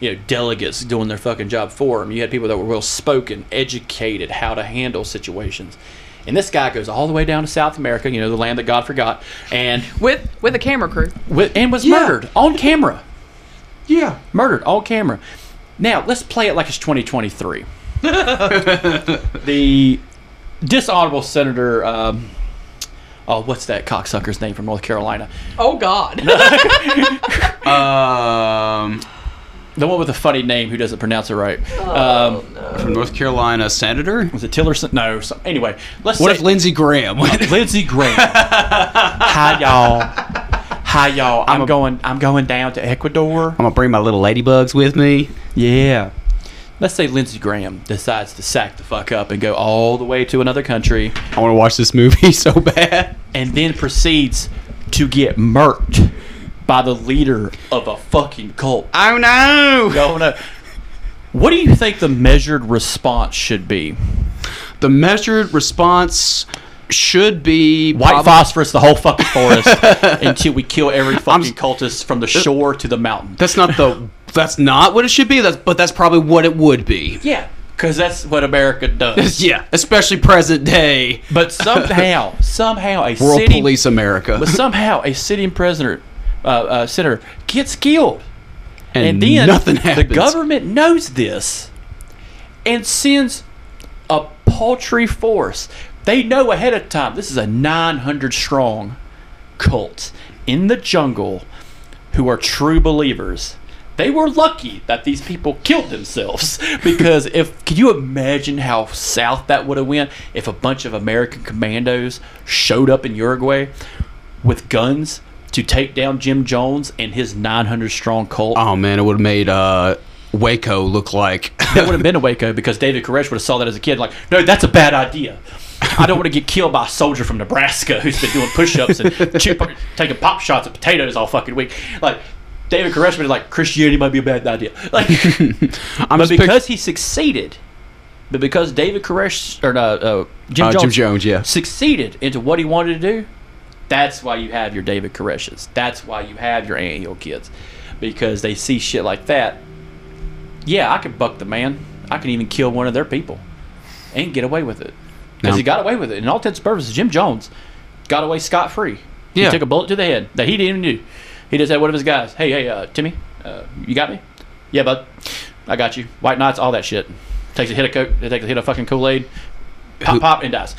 you know, delegates doing their fucking job for them. You had people that were well-spoken, educated, how to handle situations. And this guy goes all the way down to South America, you know, the land that God forgot. And with with a camera crew. With, and was yeah. murdered on camera. Yeah. Murdered on camera. Now, let's play it like it's twenty twenty-three. The dishonorable senator... Um, Oh, what's that cocksucker's name from North Carolina? Oh, God. um, the one with a funny name who doesn't pronounce it right. Oh, um, no. From North Carolina, senator? Was it Tillerson? No. So, anyway, let's. What say, if Lindsey Graham? Uh, Lindsey Graham. Hi, y'all. Hi, y'all. I'm, I'm a, going. I'm going down to Ecuador. I'm gonna bring my little ladybugs with me. Yeah. Let's say Lindsey Graham decides to sack the fuck up and go all the way to another country. I want to watch this movie so bad. And then proceeds to get murked by the leader of a fucking cult. Oh, no. Oh, no. What do you think the measured response should be? The measured response... should be white prob- phosphorus the whole fucking forest until we kill every fucking I'm, cultist from the shore to the mountain. That's not the. That's not what it should be. That's but that's probably what it would be. Yeah, because that's what America does. Yeah, especially present day. But somehow, somehow a world city, police America. But somehow a sitting prisoner, uh, uh, senator gets killed, and, and then nothing happens. The government knows this, and sends a paltry force. They know ahead of time. This is a nine hundred strong cult in the jungle who are true believers. They were lucky that these people killed themselves because if can you imagine how south that would have went if a bunch of American commandos showed up in Uruguay with guns to take down Jim Jones and his nine hundred strong cult? Oh man, it would have made uh Waco look like that would have been a Waco because David Koresh would have saw that as a kid like, no, that's a bad idea. I don't want to get killed by a soldier from Nebraska who's been doing push-ups and chew, taking pop shots at potatoes all fucking week. Like, David Koresh would be like, Christianity might be a bad idea. Like, I'm but because pick- he succeeded, but because David Koresh, or no, uh, Jim, uh, Jones, Jim Jones yeah. succeeded into what he wanted to do, that's why you have your David Koreshes. That's why you have your Ant Hill Kids. Because they see shit like that. Yeah, I could buck the man. I can even kill one of their people and get away with it. Because no. he got away with it. In all intents and purposes, Jim Jones got away scot-free. Yeah. He took a bullet to the head that he didn't even do. He just had one of his guys, hey, hey, uh, Timmy, uh, you got me? Yeah, bud. I got you. White Knights, all that shit. Takes a hit of Coke. They take a hit of fucking Kool-Aid. Pop, who, pop, and dies.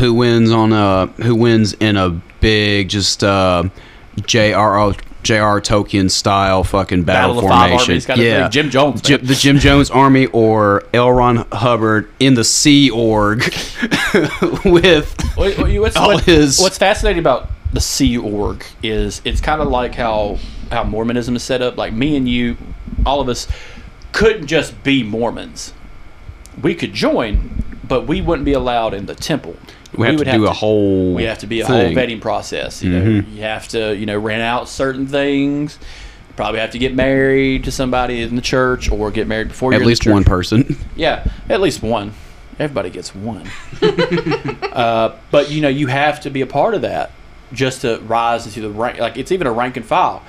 who wins on a, Who wins in a big, just uh, J R R J R R Tolkien style fucking battle, battle formation. Of five armies, yeah, Jim Jones, Jim, the Jim Jones Army or L. Ron Hubbard in the Sea Org with what, what's, all what, his. What's fascinating about the Sea Org is it's kind of like how how Mormonism is set up. Like me and you, all of us couldn't just be Mormons. We could join, but we wouldn't be allowed in the temple. We, we have would to do have a to, whole. We have to be a thing. whole vetting process. You mm-hmm. know, you have to you know rent out certain things. You probably have to get married to somebody in the church, or get married before you're at least in the church. One person. Yeah, at least one. Everybody gets one. uh, but you know, you have to be a part of that just to rise into the rank. Like it's even a rank and file.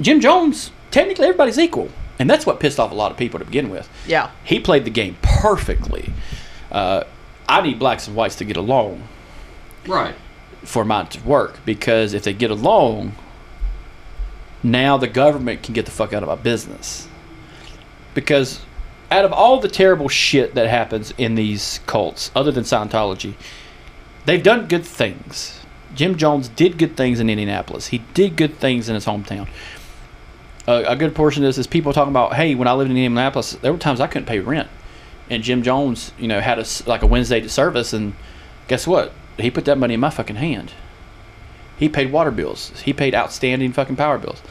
Jim Jones, technically, everybody's equal, and that's what pissed off a lot of people to begin with. Yeah, he played the game perfectly. uh, I need blacks and whites to get along. Right. For mine to work, because if they get along, now the government can get the fuck out of my business. Because out of all the terrible shit that happens in these cults, other than Scientology, they've done good things. Jim Jones did good things in Indianapolis. He did good things in his hometown. Uh, a good portion of this is people talking about, hey, when I lived in Indianapolis, there were times I couldn't pay rent. And Jim Jones, you know, had a, like a Wednesday to service, and guess what? He put that money in my fucking hand. He paid water bills. He paid outstanding fucking power bills.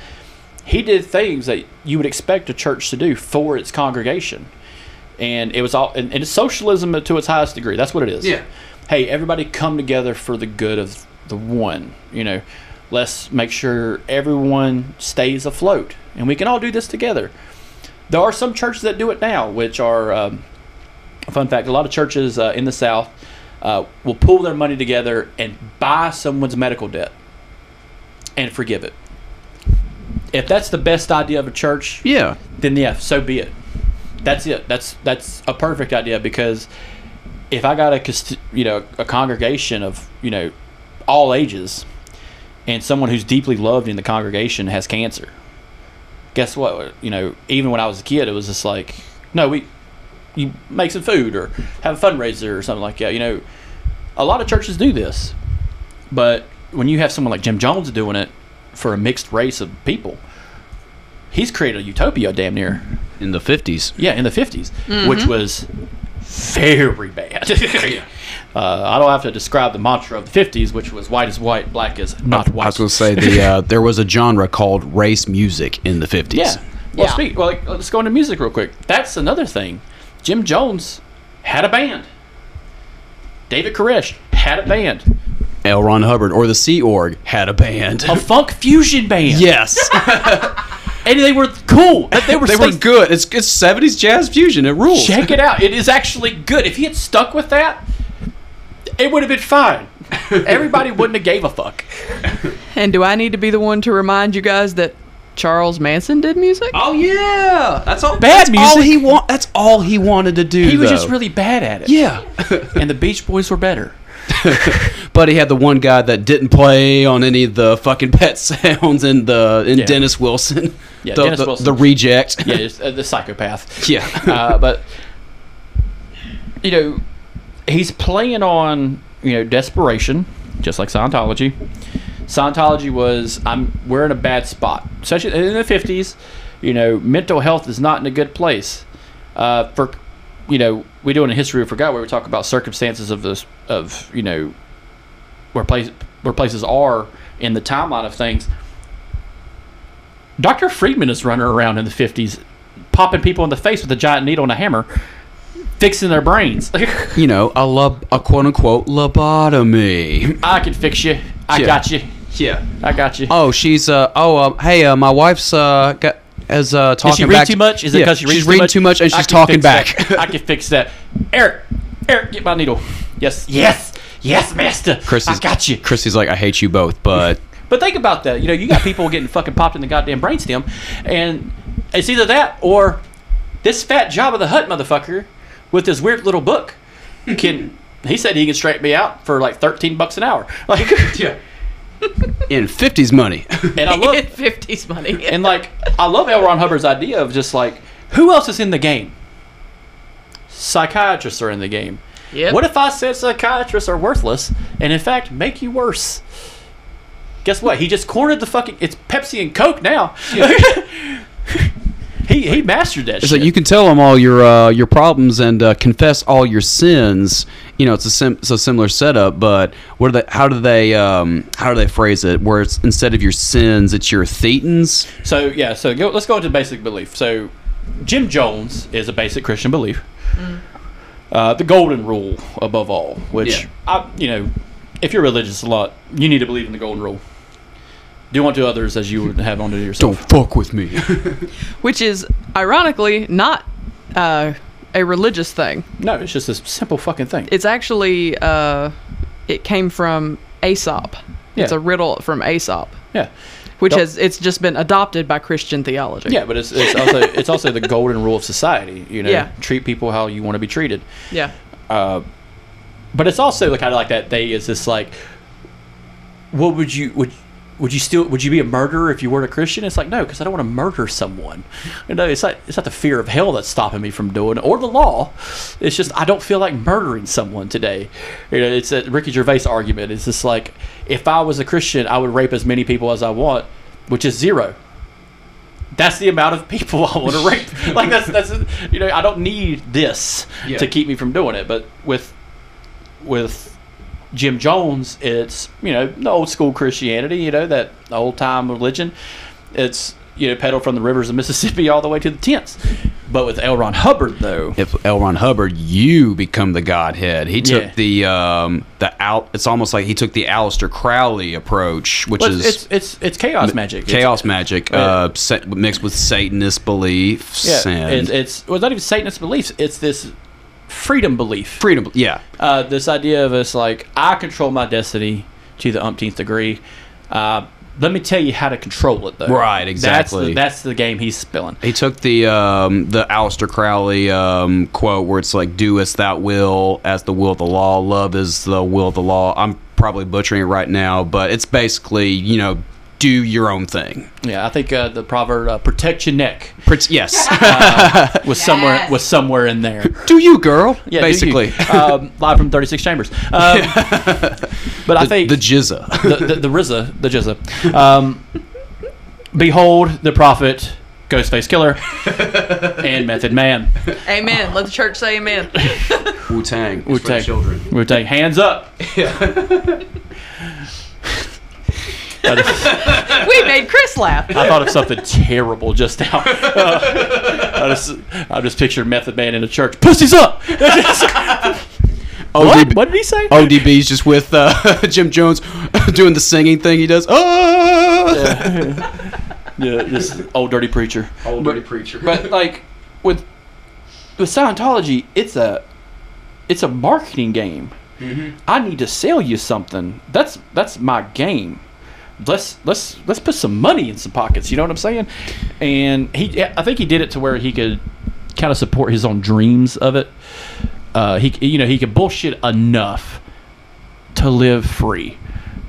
He did things that you would expect a church to do for its congregation. And it was all, and, and it's socialism to its highest degree. That's what it is. Yeah. Hey, everybody come together for the good of the one. You know, let's make sure everyone stays afloat. And we can all do this together. There are some churches that do it now, which are, um, fun fact, a lot of churches uh, in the South uh, will pull their money together and buy someone's medical debt and forgive it. If that's the best idea of a church, yeah, then yeah, so be it. That's it. That's that's a perfect idea, because if I got a you know a congregation of you know all ages, and someone who's deeply loved in the congregation has cancer, guess what? You know, even when I was a kid, it was just like, no, we you make some food or have a fundraiser or something like that. You know, a lot of churches do this, but when you have someone like Jim Jones doing it for a mixed race of people, he's created a utopia damn near in the fifties. Yeah, in the fifties, mm-hmm. which was very bad. uh, I don't have to describe the mantra of the fifties, which was white is white, black is not white. I was going to say the uh, there was a genre called race music in the fifties. Yeah. Well, yeah. Speak, well, let's go into music real quick. That's another thing. Jim Jones had a band. David Koresh had a band. L. Ron Hubbard or the Sea Org had a band. A funk fusion band. Yes. And they were cool. They were, they were good. It's, it's seventies jazz fusion. It rules. Check it out. It is actually good. If he had stuck with that, it would have been fine. Everybody wouldn't have gave a fuck. And do I need to be the one to remind you guys that Charles Manson did music? Oh, yeah. That's all bad that's music. All he wa- that's all he wanted to do, He was though. just really bad at it. Yeah. And the Beach Boys were better. But he had the one guy that didn't play on any of the fucking Pet Sounds and the and yeah. Dennis Wilson, yeah, the, Dennis the, Wilson, the reject, yeah, uh, the psychopath, yeah. Uh, but you know, he's playing on you know desperation, just like Scientology. Scientology was I'm we're in a bad spot, especially in the fifties. You know, mental health is not in a good place. Uh, for you know, we do in a history we forgot where we talk about circumstances of this of you know. Where, place, where places are in the timeline of things. Doctor Friedman is running around in the fifties, popping people in the face with a giant needle and a hammer, fixing their brains. You know, a, lo- a quote-unquote lobotomy. I can fix you. I yeah. got you. Yeah. I got you. Oh, she's, uh, oh, uh, hey, uh, my wife's uh, got, is uh, talking back. Does she read back too much? Is yeah. it because she reads she's too much? She's reading too much and she's talking back. I can fix that. Eric, Eric, get my needle. Yes, yes. Yes, master. Christy's, I got you. Christy's like, I hate you both, but... But think about that. You know, you got people getting fucking popped in the goddamn brainstem, and it's either that or this fat Jabba the Hutt motherfucker with his weird little book can... He said he can straighten me out for like thirteen bucks an hour. Like, yeah. In fifties money. And I love, in fifties money. And like, I love L. Ron Hubbard's idea of just like, who else is in the game? Psychiatrists are in the game. Yep. What if I said psychiatrists are worthless and, in fact, make you worse? Guess what? He just cornered the fucking... It's Pepsi and Coke now. Yeah. he he mastered that it's shit. It's like you can tell them all your uh, your problems and uh, confess all your sins. You know, it's a, sim- it's a similar setup, but what are they, how do they um, how do they phrase it? Where it's instead of your sins, it's your thetans? So, yeah. So go, let's go into basic belief. So Jim Jones is a basic Christian belief. Mm-hmm. Uh, the golden rule above all, which, yeah. I, you know, if you're religious a lot, you need to believe in the golden rule. Do unto others as you would have unto yourself. Don't fuck with me. Which is, ironically, not uh, a religious thing. No, it's just a simple fucking thing. It's actually, uh, it came from Aesop. Yeah. It's a riddle from Aesop. Yeah. Which Don't. has, it's just been adopted by Christian theology. Yeah, but it's, it's also it's also the golden rule of society. You know, yeah. treat people how you want to be treated. Yeah. Uh, but it's also kind of like that thing is this like, what would you would would you still would you be a murderer if you weren't a Christian? It's like, no, because I don't want to murder someone. You know, it's like it's not the fear of hell that's stopping me from doing it, or the law. It's just I don't feel like murdering someone today. You know, it's that Ricky Gervais argument. It's just like, if I was a Christian, I would rape as many people as I want, which is zero. That's the amount of people I want to rape. Like that's that's you know, I don't need this yeah. to keep me from doing it. But with with Jim Jones, it's, you know, the old school Christianity, you know, that old time religion. It's, you know, pedal from the rivers of Mississippi all the way to the tents. But with L. Ron Hubbard, though, if L. Ron Hubbard, you become the Godhead. He took yeah. the um, the out. It's almost like he took the Aleister Crowley approach, which well, is it's it's it's chaos m- magic, chaos it's, magic yeah. uh, sa- mixed with Satanist beliefs. Yeah, and it's well, not even Satanist beliefs. It's this freedom belief. Freedom, yeah. Uh, this idea of it's like I control my destiny to the umpteenth degree. Uh, Let me tell you how to control it, though. Right, exactly. That's the, that's the game he's spilling. He took the um, the Aleister Crowley um, quote where it's like, do as thou will, as the will of the law. Love is the will of the law. I'm probably butchering it right now, but it's basically, you know, do your own thing. Yeah, I think uh, the proverb, uh, protect your neck. Pret- yes. uh, was yes. somewhere was somewhere in there. Do you, girl? Yeah, basically. You. Um, live from thirty-six Chambers. Um, but the, I think... The Jizza. the, the, the Rizza. The Jizza. Um, behold the prophet, Ghostface Killer, and Method Man. Amen. Let the church say amen. Wu-Tang. Wu-Tang. For the children. Wu-Tang. Hands up. Yeah. We made Chris laugh. I thought of something terrible just now. Uh, I just, I just pictured Method Man in a church. Pussy's up! What? What did he say? O D B's just with uh, Jim Jones doing the singing thing he does. Oh! Yeah. Yeah, this old dirty preacher. Old dirty preacher. But, like, with with Scientology, it's a it's a marketing game. Mm-hmm. I need to sell you something. That's that's my game. Let's let's let's put some money in some pockets. You know what I'm saying? And he, I think he did it to where he could kind of support his own dreams of it. Uh, he, you know, he could bullshit enough to live free.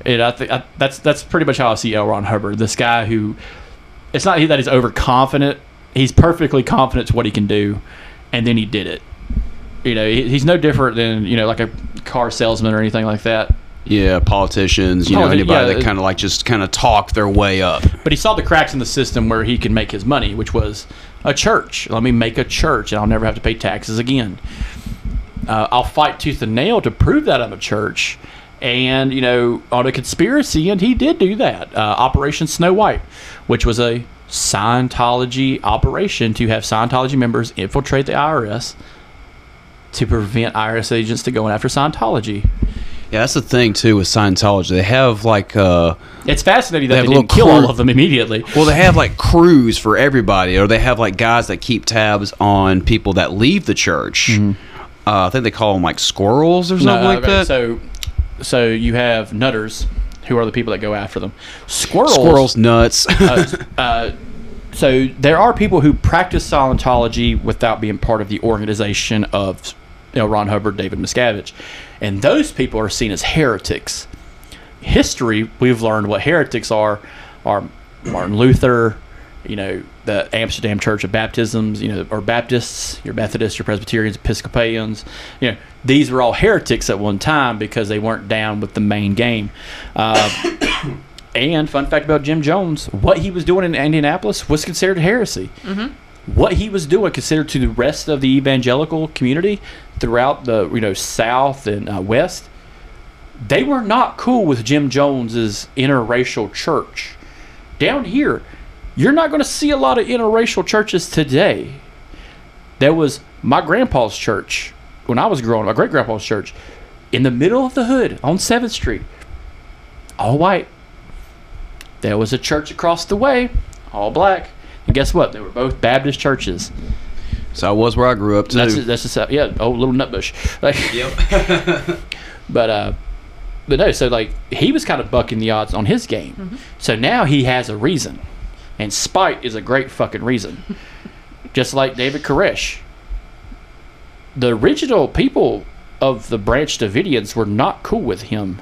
And I think that's that's pretty much how I see L. Ron Hubbard. This guy who, it's not that he's overconfident. He's perfectly confident to what he can do, and then he did it. You know, he, he's no different than, you know, like a car salesman or anything like that. Yeah, politicians, you know, anybody yeah, that kind of like just kind of talk their way up. But he saw the cracks in the system where he could make his money, which was a church. Let me make a church, and I'll never have to pay taxes again. Uh, I'll fight tooth and nail to prove that I'm a church. And, you know, on a conspiracy, and he did do that. Uh, Operation Snow White, which was a Scientology operation to have Scientology members infiltrate the I R S to prevent I R S agents to going after Scientology. Yeah, that's the thing, too, with Scientology. They have, like... Uh, it's fascinating that they, they didn't kill crew. all of them immediately. Well, they have, like, crews for everybody, or they have, like, guys that keep tabs on people that leave the church. Mm-hmm. Uh, I think they call them, like, squirrels or something no, like okay. that. So, so you have nutters, who are the people that go after them. Squirrels... Squirrels, nuts. uh, uh, so there are people who practice Scientology without being part of the organization of... You know, Ron Hubbard, David Miscavige, and those people are seen as heretics. History, we've learned what heretics are: are Martin Luther, you know, the Amsterdam Church of Baptisms, you know, or Baptists, your Methodists, your Presbyterians, Episcopalians. You know, these were all heretics at one time because they weren't down with the main game. Uh, and fun fact about Jim Jones: what he was doing in Indianapolis was considered heresy. Mm-hmm. What he was doing, considered to the rest of the evangelical community throughout the, you know, South and uh, West, they were not cool with Jim Jones's interracial church. Down here, you're not going to see a lot of interracial churches today. There was my grandpa's church when I was growing up, my great grandpa's church, in the middle of the hood on seventh Street, all white. There was a church across the way, all black. And guess what? They were both Baptist churches. So I was where I grew up, too. That's, that's just, uh, yeah, old little nutbush. Like, yep. but, uh, but no, so, like, he was kind of bucking the odds on his game. Mm-hmm. So now he has a reason. And spite is a great fucking reason. Just like David Koresh. The original people of the Branch Davidians were not cool with him,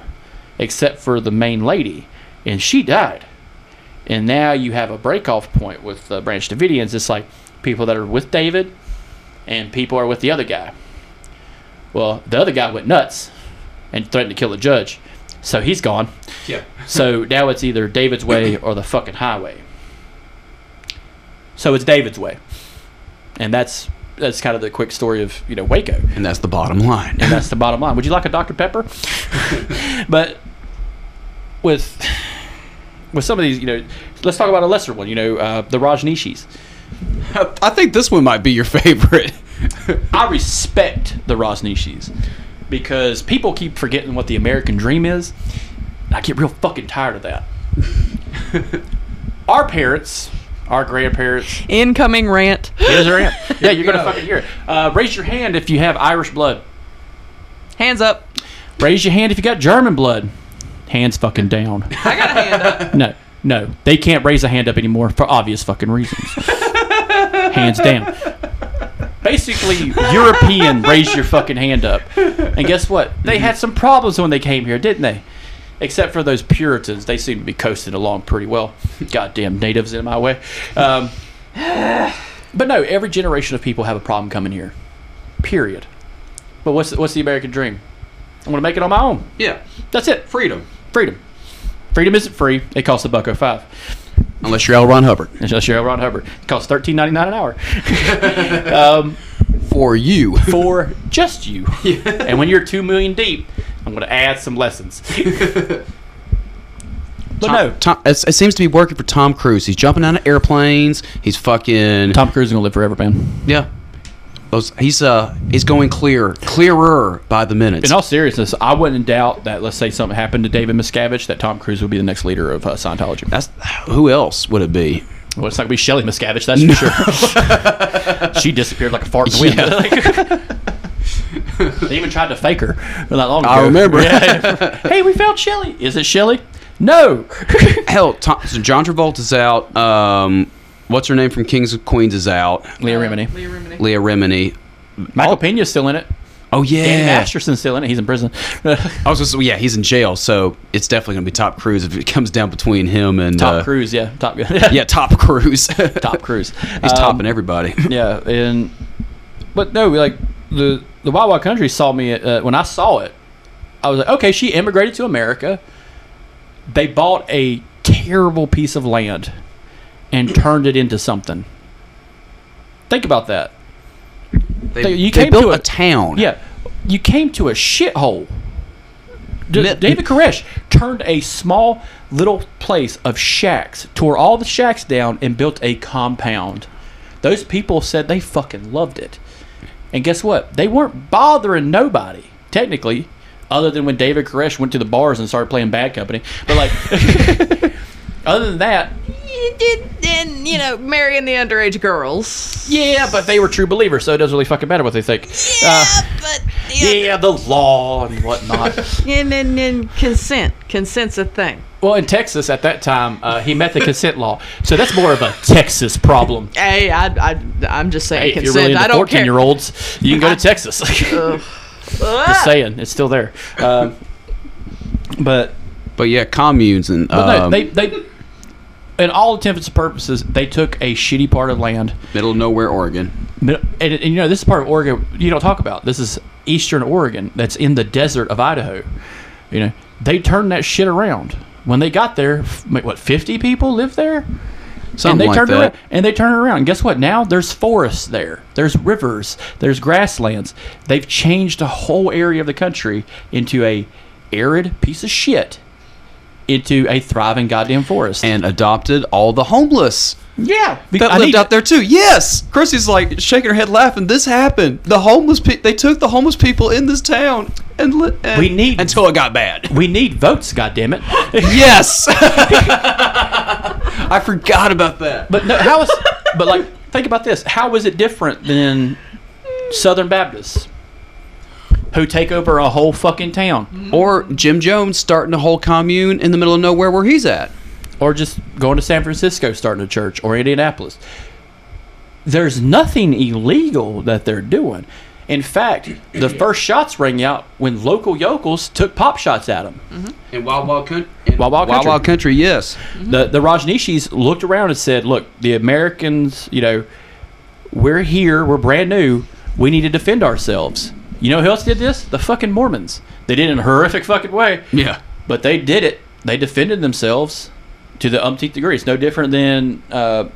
except for the main lady, and she died. And now you have a break-off point with the Branch Davidians. It's like people that are with David and people are with the other guy. Well, the other guy went nuts and threatened to kill the judge, so he's gone. Yeah. So now it's either David's way or the fucking highway. So it's David's way, and that's that's kind of the quick story of, you know, Waco. And that's the bottom line. And that's the bottom line. Would you like a Doctor Pepper? But with with some of these, you know, let's talk about a lesser one. You know, uh, the Rajneeshis. I think this one might be your favorite. I respect the Rajneeshis because people keep forgetting what the American dream is. I get real fucking tired of that. Our parents, our grandparents. Incoming rant. Here's a rant. Yeah, you're going to fucking hear it. Uh, raise your hand if you have Irish blood. Hands up. Raise your hand if you got German blood. Hands fucking down. I got a hand up. No, no. They can't raise a hand up anymore for obvious fucking reasons. Hands down. Basically, European raise your fucking hand up. And guess what? They mm-hmm. had some problems when they came here, didn't they? Except for those Puritans. They seem to be coasting along pretty well. Goddamn natives in my way. Um, but no, every generation of people have a problem coming here. Period. But what's the, what's the American dream? I'm going to make it on my own. Yeah. That's it. Freedom. Freedom. Freedom isn't free. It costs a buck oh five. Unless you're L. Ron Hubbard. Unless you're L. Ron Hubbard. It costs thirteen ninety-nine an hour. um, for you. For just you. Yeah. And when you're two million deep, I'm going to add some lessons. But Tom, no. Tom, it seems to be working for Tom Cruise. He's jumping out of airplanes. He's fucking... Tom Cruise is going to live forever, man. Yeah. Those, he's uh he's going clear, clearer by the minute. In all seriousness, I wouldn't doubt that, let's say something happened to David Miscavige, that Tom Cruise would be the next leader of uh, Scientology. That's, who else would it be? Well, it's not going to be Shelley Miscavige, that's no. for sure. She disappeared like a fart in the wind. They even tried to fake her not long ago. I remember. Yeah. Hey, we found Shelley. Is it Shelley? No. Hell, Tom, so John Travolta's out. Um, what's her name from Kings of Queens is out. Leah Remini. Uh, Leah Remini. Leah Remini. Michael oh. Pena's still in it. Oh, yeah. Danny Masterson's still in it. He's in prison. I was just, yeah, he's in jail, so it's definitely going to be Top Cruise if it comes down between him and... Top uh, Cruise, yeah. Top, yeah. yeah, Top Cruise. Top Cruise. He's um, topping everybody. Yeah, and... But, no, like, the... The Wild Wild Country saw me, uh, when I saw it, I was like, okay, she immigrated to America. They bought a terrible piece of land and turned it into something. Think about that. They, they, you they came built to a, a town. Yeah. You came to a shithole. D- N- David Koresh turned a small little place of shacks, tore all the shacks down, and built a compound. Those people said they fucking loved it. And guess what? They weren't bothering nobody, technically, other than when David Koresh went to the bars and started playing Bad Company. But, like, other than that... And, you know, marrying the underage girls. Yeah, but they were true believers, so it doesn't really fucking matter what they think. Yeah, uh, but... Yeah, yeah, the law and whatnot. and, and, and consent. Consent's a thing. Well, in Texas at that time, uh, he met the consent law, so that's more of a Texas problem. Hey, I, I, I'm just saying hey, consent. If you're really into I don't care. fourteen-year-olds, you can go to Texas. uh, just saying, it's still there. Uh, but, but yeah, communes and uh, no, they, they, in all intents and purposes, they took a shitty part of land, middle of nowhere, Oregon. And, and, and you know, this is part of Oregon you don't talk about. This is eastern Oregon that's in the desert of Idaho. You know, they turned that shit around. When they got there, what, fifty people lived there? Something like that. And they turned it around. And guess what? Now there's forests there. There's rivers. There's grasslands. They've changed a whole area of the country into a arid piece of shit into a thriving goddamn forest. And adopted all the homeless. Yeah. That lived out there too. Yes. Christy's like shaking her head laughing. This happened. The homeless pe- They took the homeless people in this town and, li- and we need until it got bad. We need votes, goddammit. Yes. I forgot about that. But no, how is but like think about this. How is it different than Southern Baptists who take over a whole fucking town? Mm-hmm. Or Jim Jones starting a whole commune in the middle of nowhere where he's at. Or just going to San Francisco, starting a church, or Indianapolis. There's nothing illegal that they're doing. In fact, the first shots rang out when local yokels took pop shots at him. Mm-hmm. In Wild Wild, Con- in Wild, Wild Country. Wild Wild Country, yes. Mm-hmm. The the Rajneeshis looked around and said, look, the Americans, you know, we're here, we're brand new, we need to defend ourselves. You know who else did this? The fucking Mormons. They did it in a horrific fucking way. Yeah. But they did it. They defended themselves to the umpteenth degree. It's no different than... Uh,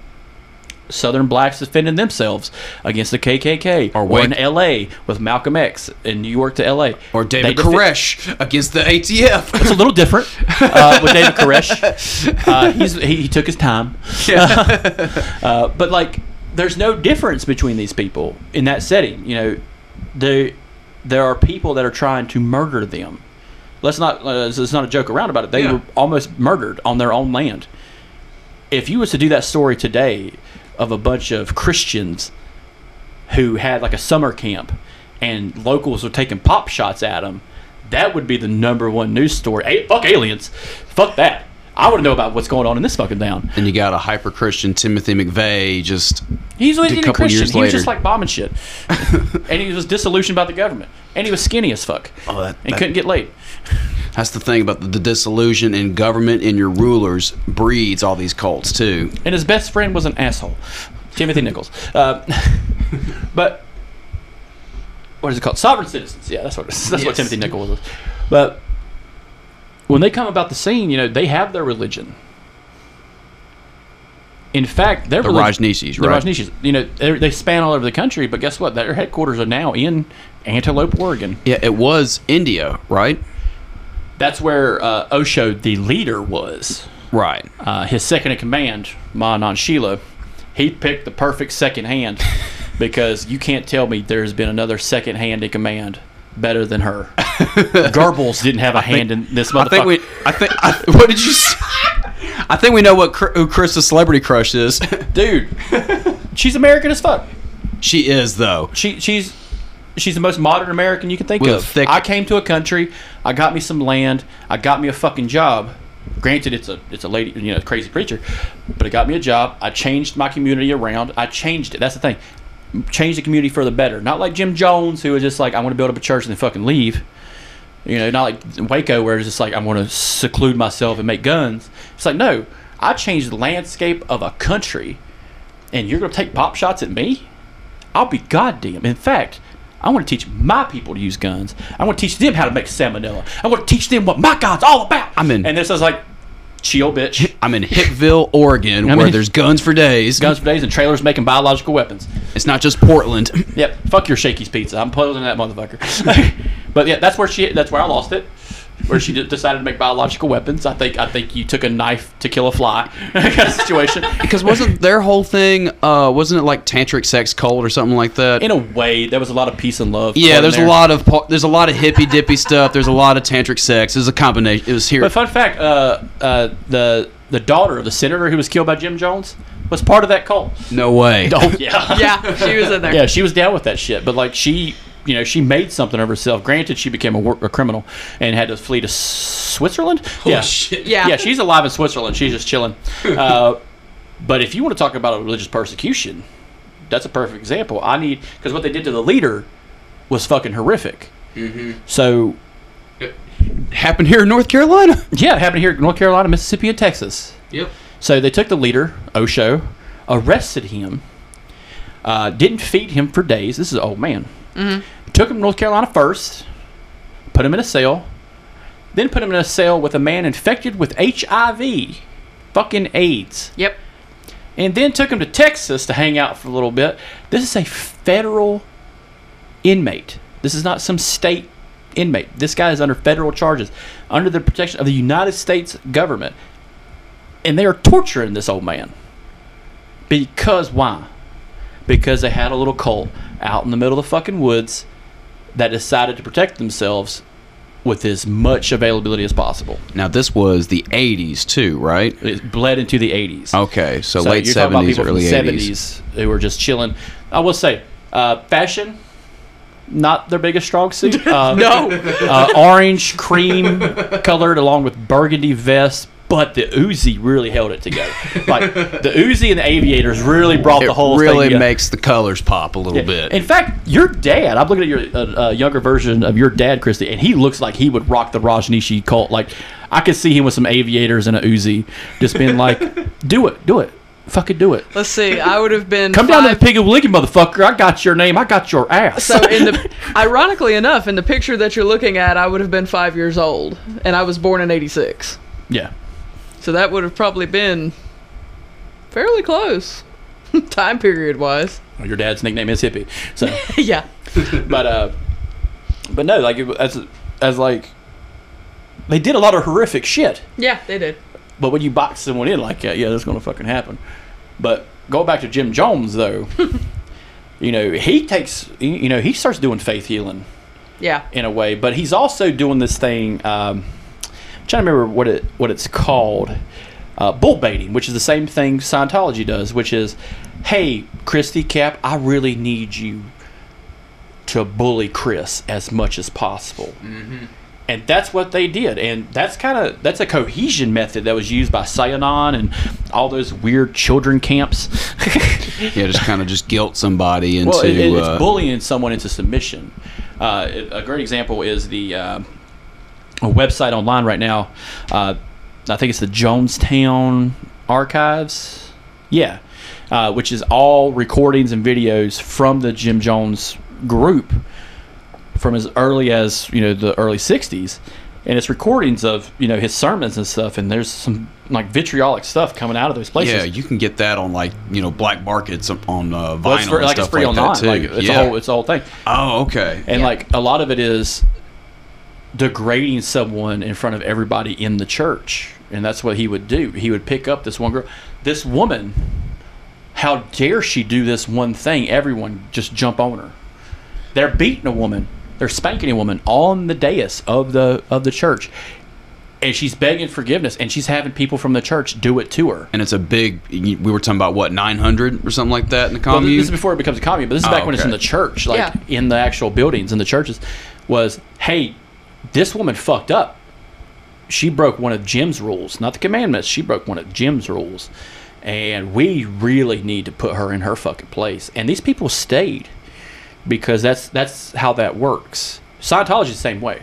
Southern blacks defending themselves against the K K K or, or in L A with Malcolm X in New York to L A or David def- Koresh against the A T F. It's a little different uh, with David Koresh. Uh, he's, he, he took his time. Yeah. uh, but like, there's no difference between these people in that setting. You know, they, there are people that are trying to murder them. Let's not. Uh, it's not a joke around about it. They yeah. were almost murdered on their own land. If you was to do that story today. Of a bunch of Christians who had like a summer camp and locals were taking pop shots at them, that would be the number one news story. Hey, fuck aliens. Fuck that. I want to know about what's going on in this fucking town. And you got a hyper-Christian Timothy McVeigh just He's a couple Christian. years later. He was just like bombing shit. And he was disillusioned by the government. And he was skinny as fuck. Oh, that, and that, couldn't get laid. That's the thing about the, the disillusion in government and your rulers breeds all these cults, too. And his best friend was an asshole. Timothy Nichols. Uh, but, what is it called? Sovereign Citizens. Yeah, that's what it is. That's yes. what Timothy Nichols was. But, when they come about the scene, you know, they have their religion. In fact, their the religion... Rajneeshis, the right? The Rajneeshis. You know, they, they span all over the country, but guess what? Their headquarters are now in Antelope, Oregon. Yeah, it was India, right? That's where uh, Osho, the leader, was. Right. Uh, his second in command, Mahanan Shila, he picked the perfect second hand because you can't tell me there's been another second hand in command better than her. Goebbels didn't have a I hand think, in this motherfucker. I think we. I think. I, what did you say? I think we know what who Chris's celebrity crush is, dude. She's American as fuck. She is though. She she's. She's the most modern American you can think With of. Thick- I came to a country. I got me some land. I got me a fucking job. Granted, it's a it's a lady, you know, crazy preacher, but it got me a job. I changed my community around. I changed it. That's the thing. Changed the community for the better. Not like Jim Jones, who was just like, I want to build up a church and then fucking leave. You know, not like Waco, where it's just like, I want to seclude myself and make guns. It's like, no, I changed the landscape of a country, and you're gonna take pop shots at me? I'll be goddamn. In fact. I want to teach my people to use guns. I want to teach them how to make salmonella. I want to teach them what my God's all about. I'm in, and this is like, chill, bitch. I'm in Hickville, Oregon, where in, there's guns for days. Guns for days and trailers making biological weapons. It's not just Portland. Yep. Fuck your Shakey's Pizza. I'm posing that motherfucker. But yeah, that's where she. That's where I lost it. Where she decided to make biological weapons. I think. I think you took a knife to kill a fly. Kind of situation. Because wasn't their whole thing? Uh, wasn't it like tantric sex cult or something like that? In a way, there was a lot of peace and love. Yeah, there's there. a lot of there's a lot of hippy dippy stuff. There's a lot of tantric sex. It was a combination. It was here. But fun fact: uh, uh, the the daughter of the senator who was killed by Jim Jones was part of that cult. No way. Oh yeah. Yeah, she was in there. Yeah, she was down with that shit. But like she. You know, she made something of herself. Granted, she became a, war- a criminal and had to flee to S- Switzerland. Oh, yeah. Shit. yeah, yeah, she's alive in Switzerland. She's just chilling. Uh, but if you want to talk about a religious persecution, that's a perfect example. I need because what they did to the leader was fucking horrific. Mm-hmm. So, it happened here in North Carolina. Yeah, it happened here in North Carolina, Mississippi, and Texas. Yep. So they took the leader, Osho, arrested him, uh, didn't feed him for days. This is an old man. Mm-hmm. Took him to North Carolina first, put him in a cell, then put him in a cell with a man infected with H I V, fucking AIDS. Yep. And then took him to Texas to hang out for a little bit. This is a federal inmate. This is not some state inmate. This guy is under federal charges, under the protection of the United States government. And they are torturing this old man. Because why? Because they had a little cult out in the middle of the fucking woods that decided to protect themselves with as much availability as possible. Now, this was the eighties too, right? It bled into the eighties. Okay, so, so late you're seventies, talking about people early from the eighties. seventies who were just chilling. I will say, uh, fashion, not their biggest strong suit. Uh, no. Uh, orange, cream colored, along with burgundy vests, but the Uzi really held it together. Like, the Uzi and the aviators really brought it the whole really thing together. It really makes the colors pop a little yeah. bit. In fact, your dad, I'm looking at your uh, uh, younger version of your dad, Christy, and he looks like he would rock the Rajneeshi cult. Like, I could see him with some aviators and an Uzi just being like, do it, do it. Fucking do it. Let's see. I would have been come five... down to the Piggy-Wiggy, motherfucker. I got your name. I got your ass. So, in the ironically enough, in the picture that you're looking at, I would have been five years old, and I was born in eighty-six. Yeah. So that would have probably been fairly close, time period wise. Well, your dad's nickname is Hippie. So yeah. But uh, but no, like it, as as like they did a lot of horrific shit. Yeah, they did. But when you box someone in like that, yeah, that's going to fucking happen. But go back to Jim Jones, though. You know, he takes, you know, he starts doing faith healing. Yeah. In a way. But he's also doing this thing, um, I'm trying to remember what it what it's called, uh, bull baiting, which is the same thing Scientology does, which is, hey, Christy, Cap, I really need you to bully Chris as much as possible. Mm-hmm. And that's what they did, and that's kind of that's a cohesion method that was used by Cyanon and all those weird children camps. Yeah, just kind of just guilt somebody into. Well, it, it, it's uh, bullying someone into submission. Uh, a great example is the uh, a website online right now. Uh, I think it's the Jonestown Archives. Yeah, uh, which is all recordings and videos from the Jim Jones group. From as early as, you know, the early sixties, and it's recordings of, you know, his sermons and stuff, and there's some like vitriolic stuff coming out of those places. Yeah, you can get that on like, you know, black markets on uh, vinyl well, it's for, and like stuff it's free like online. That too. Like, it's yeah. a whole it's a whole thing. Oh, okay. And yeah. like a lot of it is degrading someone in front of everybody in the church, and that's what he would do. He would pick up this one girl, this woman. How dare she do this one thing? Everyone just jump on her. They're beating a woman. They're spanking a woman on the dais of the of the church, and she's begging forgiveness, and she's having people from the church do it to her. And it's a big. We were talking about what nine hundred or something like that in the commune. Well, this is before it becomes a commune, but this is oh, back okay. when it's in the church, like yeah. in the actual buildings in the churches. Was hey, this woman fucked up. She broke one of Jim's rules, not the commandments. She broke one of Jim's rules, and we really need to put her in her fucking place. And these people stayed. Because that's that's how that works. Scientology is the same way,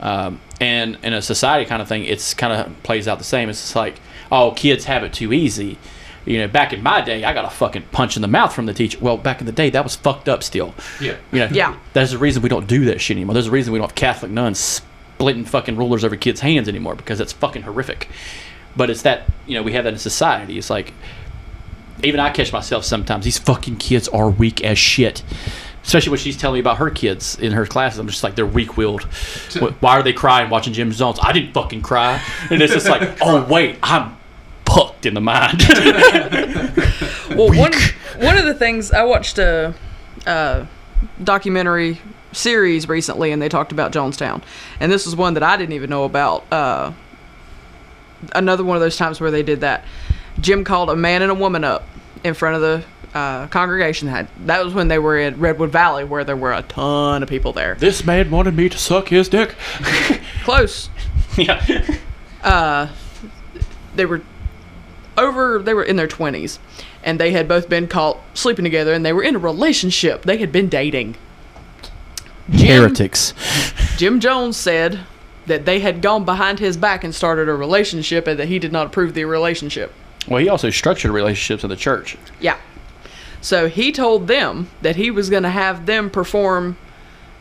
um, and in a society kind of thing, it's kind of plays out the same. It's just like, oh, kids have it too easy. You know, back in my day, I got a fucking punch in the mouth from the teacher. Well, back in the day, that was fucked up still. Yeah, you know, yeah. There's a reason we don't do that shit anymore. There's a reason we don't have Catholic nuns splitting fucking rulers over kids' hands anymore because that's fucking horrific. But it's that, you know, we have that in society. It's like. Even I catch myself sometimes. These fucking kids are weak as shit. Especially when she's telling me about her kids in her classes. I'm just like, they're weak-willed. Why are they crying watching Jim Jones? I didn't fucking cry. And it's just like, oh, wait, I'm pucked in the mind. Well, weak. one one of the things, I watched a, a documentary series recently, and they talked about Jonestown. And this was one that I didn't even know about. Uh, another one of those times where they did that. Jim called a man and a woman up in front of the uh, congregation. That was when they were in Redwood Valley, where there were a ton of people there. This man wanted me to suck his dick. Close. Yeah. Uh, they were over. They were in their twenties, and they had both been caught sleeping together, and they were in a relationship. They had been dating. Jim, Heretics. Jim Jones said that they had gone behind his back and started a relationship, and that he did not approve the relationship. Well, he also structured relationships in the church. Yeah. So he told them that he was going to have them perform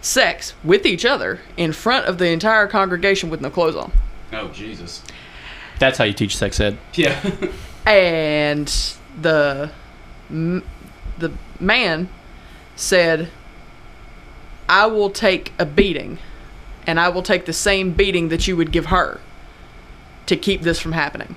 sex with each other in front of the entire congregation with no clothes on. Oh, Jesus. That's how you teach sex ed. Yeah. And the the man said, I will take a beating, and I will take the same beating that you would give her to keep this from happening.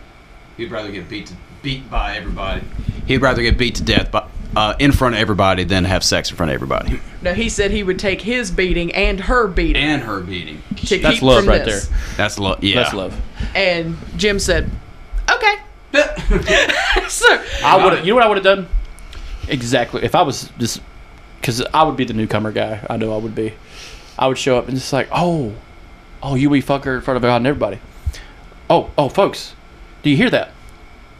He'd rather get beat to, beat by everybody. He'd rather get beat to death by, uh, in front of everybody than have sex in front of everybody. No, he said he would take his beating and her beating. And her beating. To That's keep love from right this. There. That's love. Yeah. That's love. And Jim said, okay. So, I would. You know what I would have done? Exactly. If I was just... Because I would be the newcomer guy. I know I would be. I would show up and just like, oh. Oh, you wee fucker in front of everybody. oh, oh, folks, do you hear that?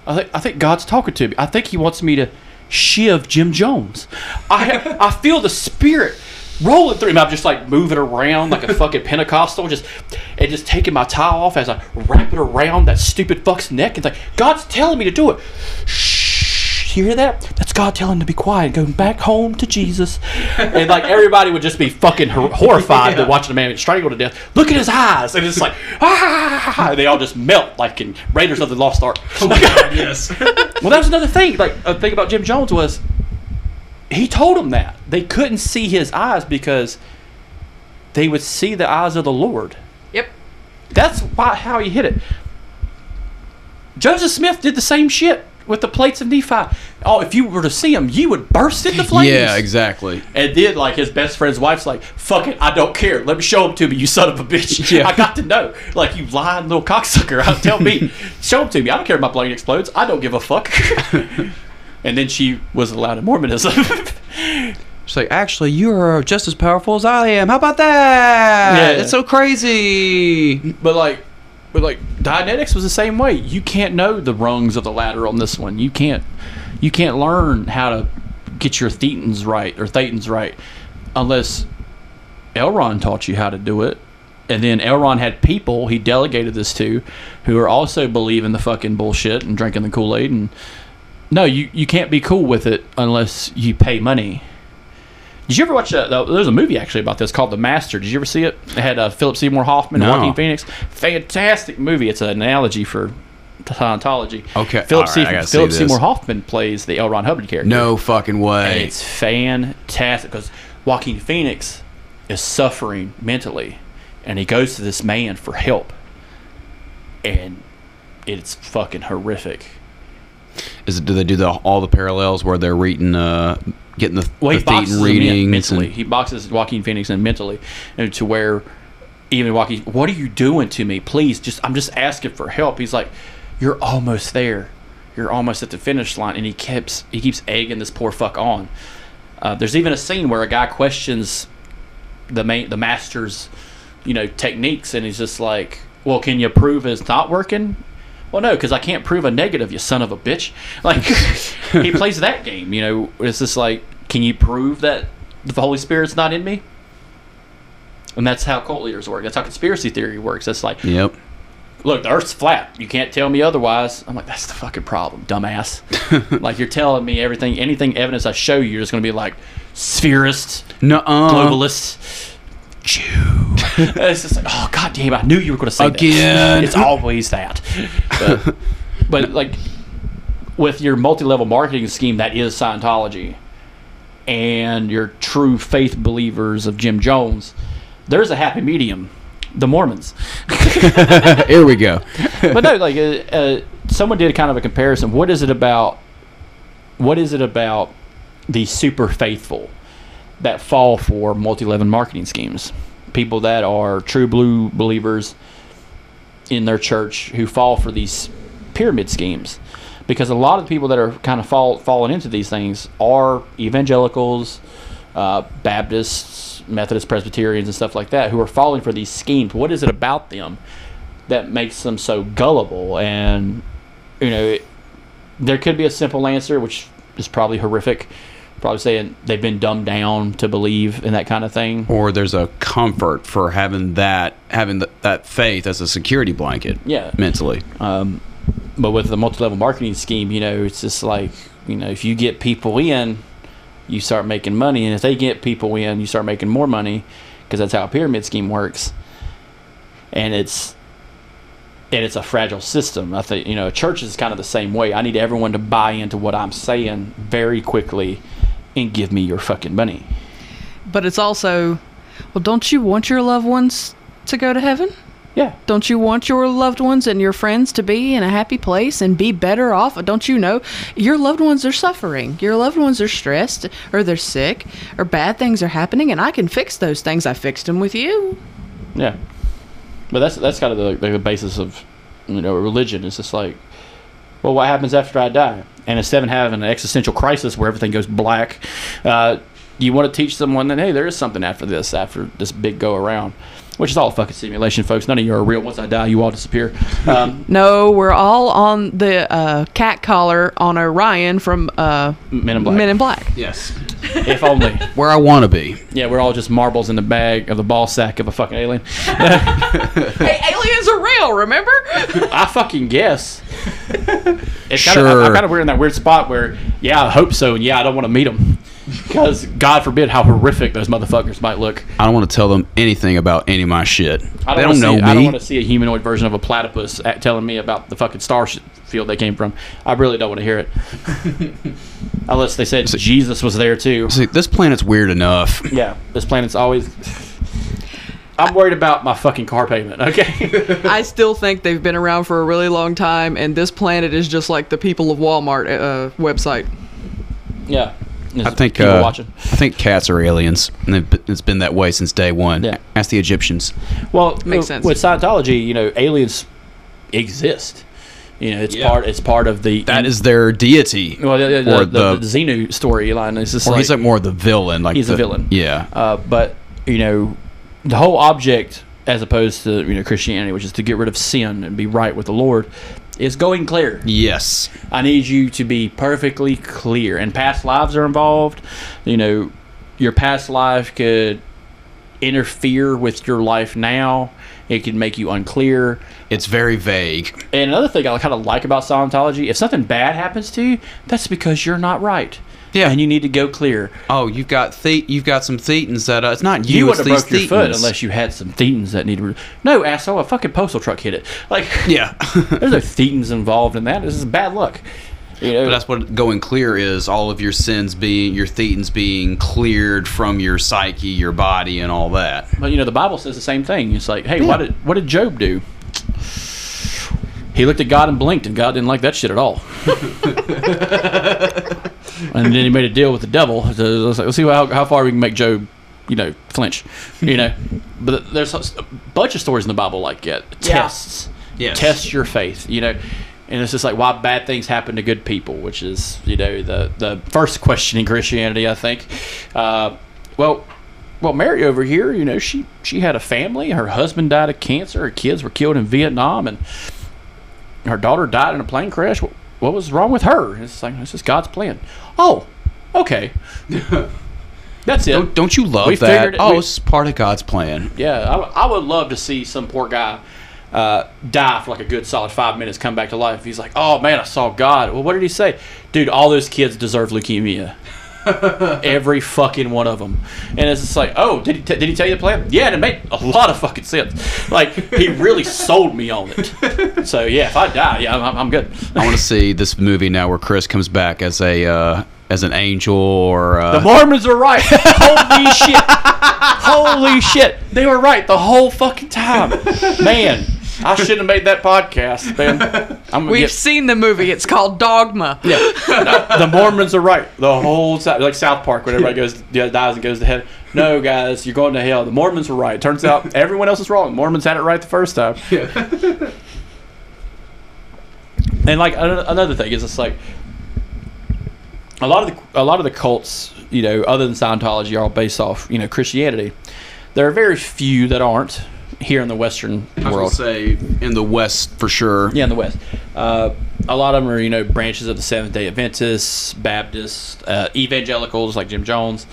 I think I think God's talking to me. I think he wants me to shiv Jim Jones. I I feel the spirit rolling through him. I'm just like moving around like a fucking Pentecostal, just and just taking my tie off as I wrap it around that stupid fuck's neck. It's like God's telling me to do it. Shh, you hear that? That's God telling him to be quiet, going back home to Jesus. And like everybody would just be fucking hor- horrified yeah. to watching a man get strangled to death. Look at his eyes, and it's like ah, and they all just melt like in Raiders of the Lost Ark. Oh my God, yes. Well, that was another thing. Like a thing about Jim Jones was. He told them that. They couldn't see his eyes because they would see the eyes of the Lord. Yep. That's why how he hit it. Joseph Smith did the same shit with the plates of Nephi. Oh, if you were to see him, you would burst into flames. Yeah, exactly. And then, like, his best friend's wife's like, fuck it, I don't care. Let me show him to me, you son of a bitch. Yeah. I got to know. Like, you lying little cocksucker. Tell me. Show him to me. I don't care if my plane explodes. I don't give a fuck. And then she was allowed in Mormonism. She's like, actually, you are just as powerful as I am. How about that? Yeah. It's so crazy. But like, but like, Dianetics was the same way. You can't know the rungs of the ladder on this one. You can't, you can't learn how to get your thetans right or thetans right, unless L. Ron taught you how to do it. And then L. Ron had people he delegated this to, who are also believing the fucking bullshit and drinking the Kool-Aid and. No, you, you can't be cool with it unless you pay money. Did you ever watch that? There's a movie actually about this called The Master. Did you ever see it? It had uh, Philip Seymour Hoffman and no. Joaquin Phoenix. Fantastic movie. It's an analogy for Scientology. Okay, Philip, right, Seymour, Philip Seymour Hoffman plays the L. Ron Hubbard character. No fucking way. And it's fantastic because Joaquin Phoenix is suffering mentally, and he goes to this man for help, and it's fucking horrific. Is it, do they do the, all the parallels where they're reading, uh, getting the, well, the thetan readings? Mentally. And he boxes Joaquin Phoenix in mentally, and to where even Joaquin, what are you doing to me? Please, just I'm just asking for help. He's like, you're almost there. You're almost at the finish line, and he keeps he keeps egging this poor fuck on. Uh, there's even a scene where a guy questions the main, the master's, you know, techniques, and he's just like, well, can you prove it's not working? Well, no, because I can't prove a negative, you son of a bitch. Like, he plays that game, you know. It's just like, can you prove that the Holy Spirit's not in me? And that's how cult leaders work. That's how conspiracy theory works. That's like, yep. Look, the earth's flat. You can't tell me otherwise. I'm like, that's the fucking problem, dumbass. Like, you're telling me everything, anything evidence I show you, you're just going to be like, spherist, nuh-uh. Globalist, Jew. It's just like, oh, god damn, I knew you were going to say Again. That. It's always that. But, but like, with your multi-level marketing scheme, that is Scientology. And your true faith believers of Jim Jones, there's a happy medium, the Mormons. Here we go. But no, like, uh, uh, someone did kind of a comparison. What is it about, what is it about the super faithful that fall for multi-level marketing schemes? People that are true blue believers in their church who fall for these pyramid schemes, because a lot of the people that are kind of fall, falling into these things are evangelicals, uh, Baptists, Methodist, Presbyterians, and stuff like that, who are falling for these schemes. What is it about them that makes them so gullible? And, you know, it, there could be a simple answer, which is probably horrific. Probably saying they've been dumbed down to believe in that kind of thing, or there's a comfort for having that having the, that faith as a security blanket, yeah, mentally. Um, but with the multi-level marketing scheme, you know, it's just like, you know, if you get people in, you start making money, and if they get people in, you start making more money, because that's how a pyramid scheme works. And it's and it's a fragile system. I think, you know, a church is kind of the same way. I need everyone to buy into what I'm saying very quickly. And give me your fucking money. But it's also, well, don't you want your loved ones to go to heaven? Yeah. Don't you want your loved ones and your friends to be in a happy place and be better off? Don't you know your loved ones are suffering? Your loved ones are stressed, or they're sick, or bad things are happening, and I can fix those things. I fixed them with you. Yeah. But that's that's kind of the, the basis of, you know, religion. It's just like, well, what happens after I die? And instead of having an existential crisis where everything goes black, uh, you want to teach someone that, hey, there is something after this, after this big go around. Which is all a fucking simulation, folks. None of you are real. Once I die, you all disappear. Um, no, we're all on the uh, cat collar on Orion from uh, Men in Black. Men in Black. Yes. If only. Where I want to be. Yeah, we're all just marbles in the bag of the ball sack of a fucking alien. Hey, aliens are real, remember? I fucking guess. It's kinda, sure. I, I kind of we're in that weird spot where, yeah, I hope so, and yeah, I don't want to meet them. Because God forbid how horrific those motherfuckers might look. I don't want to tell them anything about any of my shit. I don't they don't know see, me. I don't want to see a humanoid version of a platypus at, telling me about the fucking star field they came from. I really don't want to hear it. Unless they said see, Jesus was there too. See, this planet's weird enough. Yeah, this planet's always... I'm worried about my fucking car payment, okay? I still think they've been around for a really long time, and this planet is just like the People of Walmart uh, website. Yeah. I think uh, watching. I think cats are aliens, and it's been that way since day one. Yeah. Ask the Egyptians. Well, makes you know, sense. With Scientology, you know, aliens exist. You know, it's yeah. part. It's part of the that in, is their deity. Well, the, the, or the, the, the Xenu storyline is just. Or like, he's like more the villain. Like he's the, a villain. Yeah. Uh, but you know, the whole object, as opposed to you know Christianity, which is to get rid of sin and be right with the Lord. It's going clear. Yes. I need you to be perfectly clear. And past lives are involved. You know, your past life could interfere with your life now. It could make you unclear. It's very vague. And another thing I kind of like about Scientology, if something bad happens to you, that's because you're not right. Yeah. And you need to go clear. Oh, you've got the- you've got some thetans that... Uh, it's not you, you it's these thetans. You would have broke your foot unless you had some thetans that needed... Re- no, asshole, a fucking postal truck hit it. Like, yeah. There's no thetans involved in that. This is bad luck. You know? But that's what going clear is. All of your sins being... Your thetans being cleared from your psyche, your body, and all that. But, you know, the Bible says the same thing. It's like, hey, yeah. why did, what did Job do? He looked at God and blinked, and God didn't like that shit at all. And then he made a deal with the devil. So let's, let's see how, how far we can make Job, you know, flinch. You know, but there's a bunch of stories in the Bible like that. Tests, yeah. yes. Test your faith. You know, and it's just like why bad things happen to good people, which is you know the the first question in Christianity, I think. Uh, well, well, Mary over here, you know, she she had a family. Her husband died of cancer. Her kids were killed in Vietnam, and her daughter died in a plane crash. Well, what was wrong with her? It's like this is God's plan. Oh, okay. That's it. Don't, don't you love we that? It, oh, we, it's part of God's plan. Yeah, I, I would love to see some poor guy uh, die for like a good solid five minutes, come back to life. He's like, oh man, I saw God. Well, what did he say? Dude, all those kids deserve leukemia. Every fucking one of them. And it's just like, oh, did he, t- did he tell you the plan? Yeah, and it made a lot of fucking sense. Like, he really sold me on it. So, yeah, if I die, yeah, I'm, I'm good. I want to see this movie now where Chris comes back as a uh, as an angel or... Uh... The Mormons are right. Holy shit. Holy shit. They were right the whole fucking time. Man. I shouldn't have made that podcast, man. I'm We've get... seen the movie. It's called Dogma. Yeah, no, the Mormons are right the whole time. Like South Park, when everybody goes dies and goes to heaven. No, guys, you're going to hell. The Mormons were right. Turns out everyone else is wrong. The Mormons had it right the first time. Yeah. And like another thing is, it's like a lot of the, a lot of the cults, you know, other than Scientology, are all based off you know Christianity. There are very few that aren't. Here in the Western world. I was going to say, in the West, for sure. Yeah, in the West. Uh, a lot of them are, you know, branches of the Seventh-day Adventists, Baptists, uh, evangelicals like Jim Jones,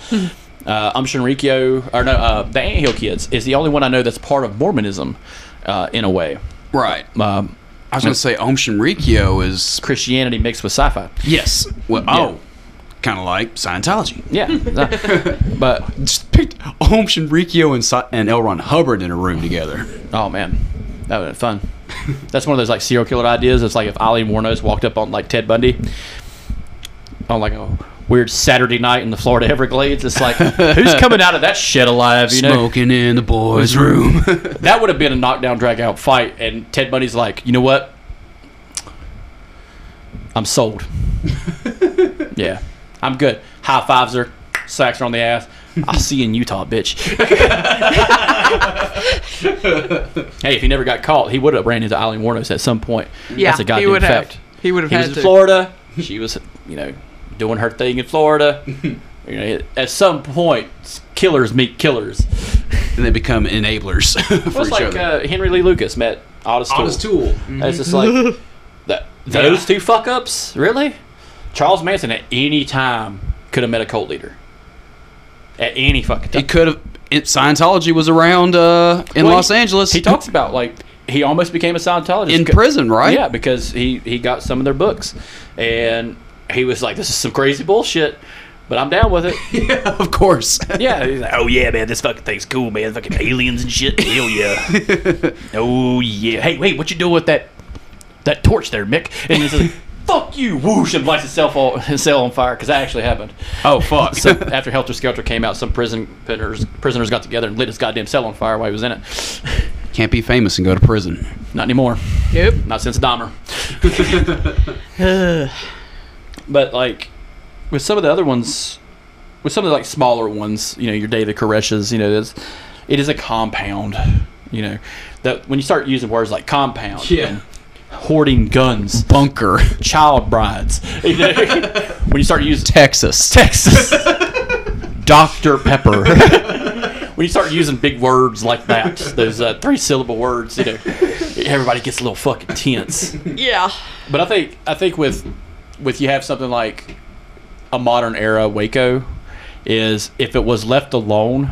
uh, Aum Shinrikyo, or no, uh, the Ant Hill Kids is the only one I know that's part of Mormonism uh, in a way. Right. Um, I was going to say, Aum Shinrikyo is... Christianity mixed with sci-fi. Yes. Well, yeah. Oh. Kind of like Scientology. Yeah. But just picked Aum Shinrikyo and, si- and L. Ron Hubbard in a room together. Oh, man. That would have been fun. That's one of those like serial killer ideas. It's like if Ollie Warnos walked up on like Ted Bundy on like a weird Saturday night in the Florida Everglades. It's like, who's coming out of that shit alive? You Smoking know? Smoking in the boys' room. That would have been a knockdown, drag-out fight. And Ted Bundy's like, you know what? I'm sold. Yeah. I'm good. High fives her. Sacks her on the ass. I'll see you in Utah, bitch. Hey, if he never got caught, he would have ran into Eileen Warnos at some point. Yeah, that's a goddamn fact. He would have had to. He was in Florida. She was, you know, doing her thing in Florida. You know, at some point, killers meet killers. and they become enablers for well, it's each like other. Uh, Henry Lee Lucas met Otis Toole. Otis Toole. Mm-hmm. It's just like that, those yeah. two fuck ups, really? Charles Manson at any time could have met a cult leader. At any fucking time. He could have. Scientology was around uh, in well, Los he, Angeles. He talks about like he almost became a Scientologist in prison, right? Yeah, because he, he got some of their books, and he was like, "This is some crazy bullshit, but I'm down with it." Yeah, of course. Yeah, he's like, "Oh yeah, man, this fucking thing's cool, man. Fucking aliens and shit. Hell yeah. Oh yeah. Hey, wait, what you doing with that that torch there, Mick?" And he's like, "Fuck you!" Whoosh, and lights his cell phone, his cell on fire, because that actually happened. Oh fuck! So after Helter Skelter came out, some prison prisoners prisoners got together and lit his goddamn cell on fire while he was in it. Can't be famous and go to prison. Not anymore. Yep. Not since Dahmer. But like with some of the other ones, with some of the like smaller ones, you know, your David Koresh's, you know, it's, it is a compound. You know, that when you start using words like compound, yeah. And, hoarding guns, bunker, child brides. You know, when you start using Texas, Texas, Doctor Pepper. When you start using big words like that, those uh, three-syllable words, you know, everybody gets a little fucking tense. Yeah. But I think I think with with you have something like a modern era Waco, is if it was left alone,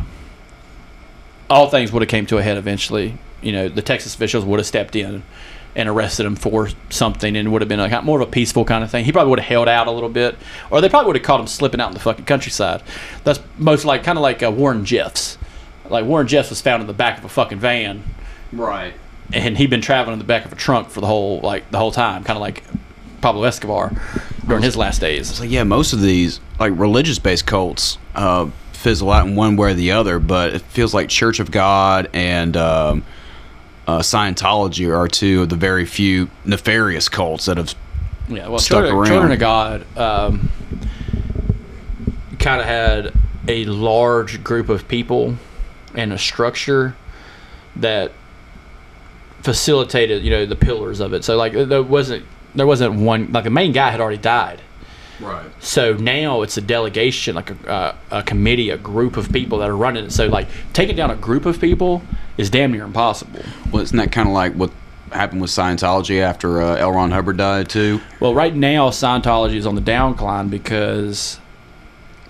all things would have came to a head eventually. You know, the Texas officials would have stepped in and arrested him for something, and would have been like more of a peaceful kind of thing. He probably would have held out a little bit, or they probably would have caught him slipping out in the fucking countryside. That's most like kind of like uh, Warren Jeffs. Like Warren Jeffs was found in the back of a fucking van, right? And he'd been traveling in the back of a trunk for the whole like the whole time, kind of like Pablo Escobar during was, his last days. I was like, yeah, most of these like religious-based cults uh, fizzle out in one way or the other, but it feels like Church of God and. Um, Uh, Scientology are two of the very few nefarious cults that have yeah, well, stuck Children, around. Children of God um, kind of had a large group of people and a structure that facilitated, you know, the pillars of it. So like there wasn't there wasn't one like the main guy had already died. Right. So now it's a delegation, like a, uh, a committee, a group of people that are running it. So like taking down a group of people is damn near impossible. Well, isn't that kind of like what happened with Scientology after uh, L. Ron Hubbard died too? Well, right now Scientology is on the downcline because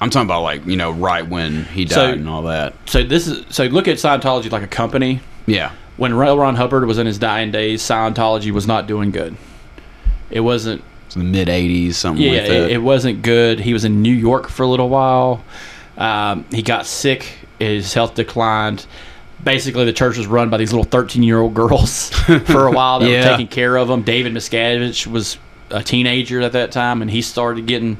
I'm talking about like you know right when he died so, and all that. So this is so look at Scientology like a company. Yeah. When L. Ron Hubbard was in his dying days, Scientology was not doing good. It wasn't. In the mid eighties, something yeah, like that. Yeah, it, it wasn't good. He was in New York for a little while. Um, he got sick. His health declined. Basically, the church was run by these little thirteen-year-old girls for a while that yeah. were taking care of them. David Miscavige was a teenager at that time, and he started getting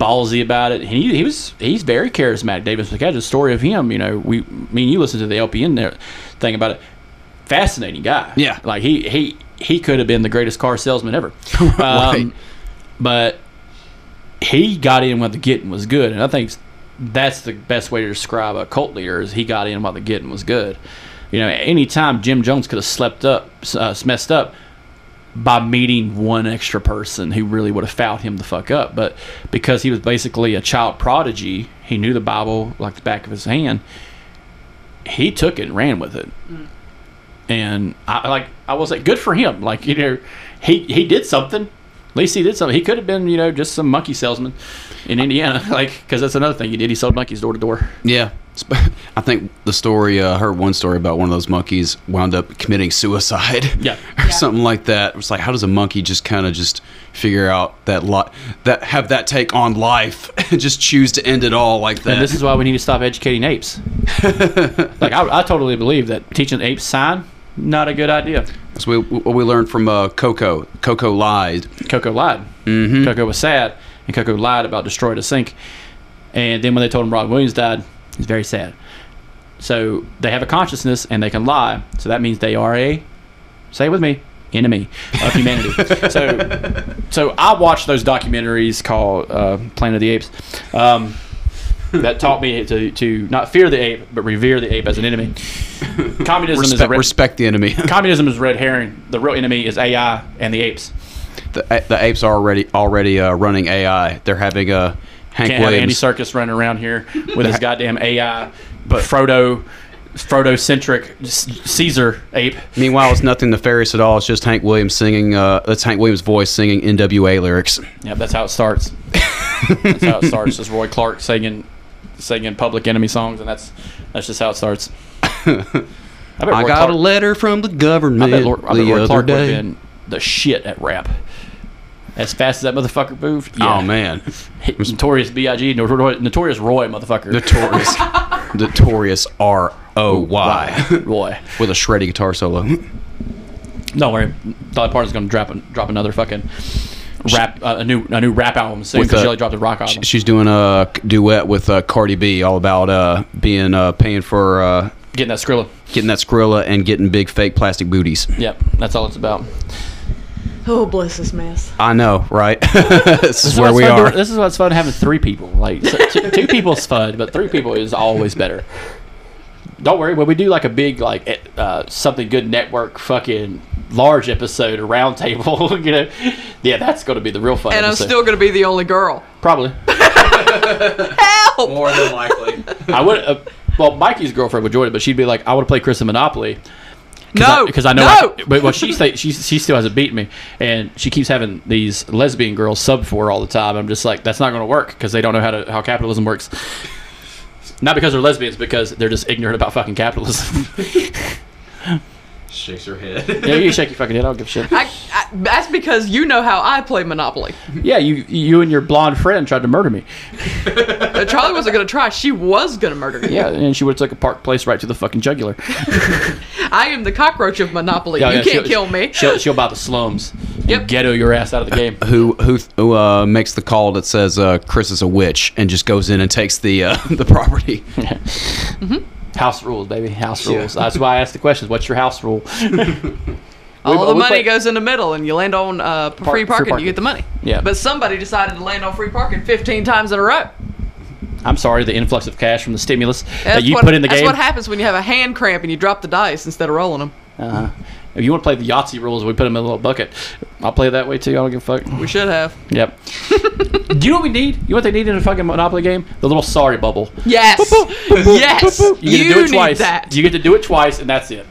ballsy about it. And he, he was he's very charismatic. David Miscavige, the story of him, you know, we, me and you listened to the L P N there thing about it. Fascinating guy. Yeah, like he he. He could have been the greatest car salesman ever. Um, right. But he got in while the getting was good. And I think that's the best way to describe a cult leader is he got in while the getting was good. You know, any time Jim Jones could have slept up, uh, messed up by meeting one extra person who really would have fouled him the fuck up. But because he was basically a child prodigy, he knew the Bible like the back of his hand. He took it and ran with it. Mm. And I like I was like, good for him. Like you know, he he did something. At least he did something. He could have been you know just some monkey salesman in Indiana, like because that's another thing he did. He sold monkeys door to door. Yeah, I think the story. I uh, heard one story about one of those monkeys wound up committing suicide. Yeah, or yeah. something like that. It's like how does a monkey just kind of just figure out that lot that have that take on life and just choose to end it all like that? And this is why we need to stop educating apes. Like I, I totally believe that teaching apes sign. Not a good idea. That's what we, what we learned from uh, Coco. Coco lied. Coco lied. Mm-hmm. Coco was sad, and Coco lied about destroying a sink. And then when they told him Robin Williams died, he's very sad. So they have a consciousness, and they can lie. So that means they are a, say it with me, enemy of humanity. so so I watched those documentaries called uh, Planet of the Apes. Um, that taught me to, to not fear the ape, but revere the ape as an enemy. Communism respect, is a red, respect the enemy. Communism is a red herring. The real enemy is A I and the apes. The, the apes are already already uh, running A I. They're having a uh, Hank Can't Williams. Have Andy Serkis running around here with his goddamn A I. But Frodo Frodo-centric Caesar ape. Meanwhile, it's nothing nefarious at all. It's just Hank Williams singing. Uh, that's Hank Williams' voice singing N W A lyrics. Yeah, that's how it starts. That's how it starts. It's Roy Clark singing, singing Public Enemy songs, and that's that's just how it starts. I, I got Clark, a letter from the government. I bet, Lord, I bet the Roy other Clark day. Would have been the shit at rap. As fast as that motherfucker moved. Yeah. Oh man, Notorious B I G, Notorious Roy, motherfucker. Notorious, Notorious R O Y, Roy, with a shreddy guitar solo. Don't worry, Dolly Parton's gonna drop drop another fucking rap, she, uh, a new a new rap album soon because she only dropped a rock album. She's doing a duet with uh, Cardi B, all about uh, being uh, paying for uh, getting that Skrilla, getting that Skrilla, and getting big fake plastic booties. Yep, that's all it's about. Oh, bless this mess. I know, right? this, this is where we are. Doing, this is what's fun having three people. Like so two, two people's fun, but three people is always better. Don't worry, when we do like a big like uh, Something Good Network fucking large episode, a round table, you know, yeah, that's going to be the real fun. And episode. I'm still going to be the only girl. Probably. Help! More than likely. I would. Uh, well, Mikey's girlfriend would join it, but she'd be like, "I want to play Chris and Monopoly." No, because I, I know, no. I, but well, she say, she she still hasn't beaten me, and she keeps having these lesbian girls sub for her all the time. I'm just like, that's not going to work because they don't know how to how capitalism works. Not because they're lesbians, because they're just ignorant about fucking capitalism. Shakes her head. Yeah, you shake your fucking head. I don't give a shit. I, I, that's because you know how I play Monopoly. Yeah, you you and your blonde friend tried to murder me. Charlie wasn't going to try. She was going to murder me. Yeah, and she would have took a Park Place right to the fucking jugular. I am the cockroach of Monopoly. Yeah, you yeah, can't kill me. She'll, she'll buy the slums. Yep. Ghetto your ass out of the game. Who who, who uh, makes the call that says uh, Chris is a witch and just goes in and takes the, uh, the property. Mm-hmm. House rules, baby. House rules. Yeah. That's why I asked the questions. What's your house rule? All we, the we money play. goes in the middle, and you land on uh, Park, free, parking, free parking. You get the money. Yeah. But somebody decided to land on free parking fifteen times in a row. I'm sorry, the influx of cash from the stimulus that's that you what, put in the that's game. That's what happens when you have a hand cramp and you drop the dice instead of rolling them. Uh-huh. If you want to play the Yahtzee rules, we put them in a little bucket. I'll play that way, too. I don't give a fuck. We should have. Yep. Do you know what we need? You know what they need in a fucking Monopoly game? The little sorry bubble. Yes. Boop, boop, boop, yes. Boop, boop. You get to do it twice. That. You get to do it twice, and that's it.